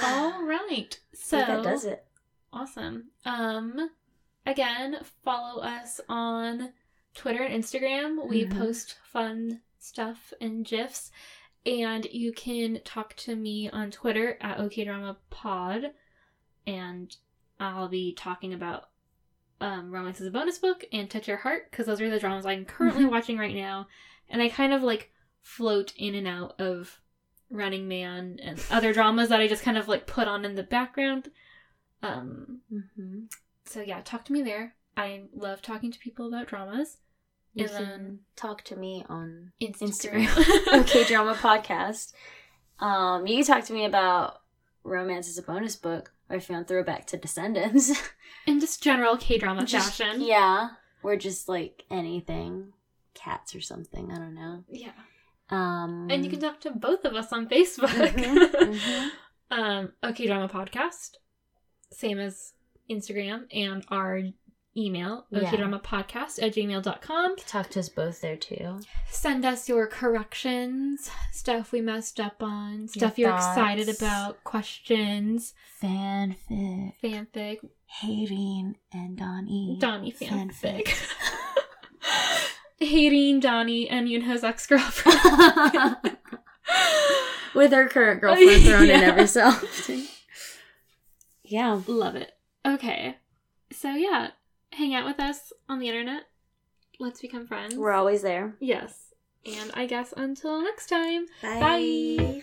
All right. So that does it. Awesome. Again, follow us on Twitter and Instagram. We post fun stuff and GIFs. And you can talk to me on Twitter at OKDramaPod. And I'll be talking about Romance as a Bonus Book and Touch Your Heart, because those are the dramas I'm currently watching right now, and I kind of, like, float in and out of Running Man and other dramas that I just kind of, like, put on in the background. So yeah, talk to me there. I love talking to people about dramas. And then talk to me on Instagram. Okay, Drama Podcast. You can talk to me about Romance as a Bonus Book, or if you want, throwback to Descendants. And just general K-drama fashion. Yeah. Or just, like, anything. Cats or something. I don't know. Yeah. And you can talk to both of us on Facebook. Okay Drama Podcast. Same as Instagram. And our email, okdramapodcast@gmail.com. Talk to us both there, too. Send us your corrections, stuff we messed up on, stuff you're excited about, questions. Fanfic. Hating and Donnie fanfic. Hating Donnie and Yoon-ho's ex-girlfriend. With her current girlfriend thrown in every cell. Yeah. Love it. Okay. So, yeah. Hang out with us on the internet. Let's become friends. We're always there. Yes. And I guess until next time. Bye. Bye.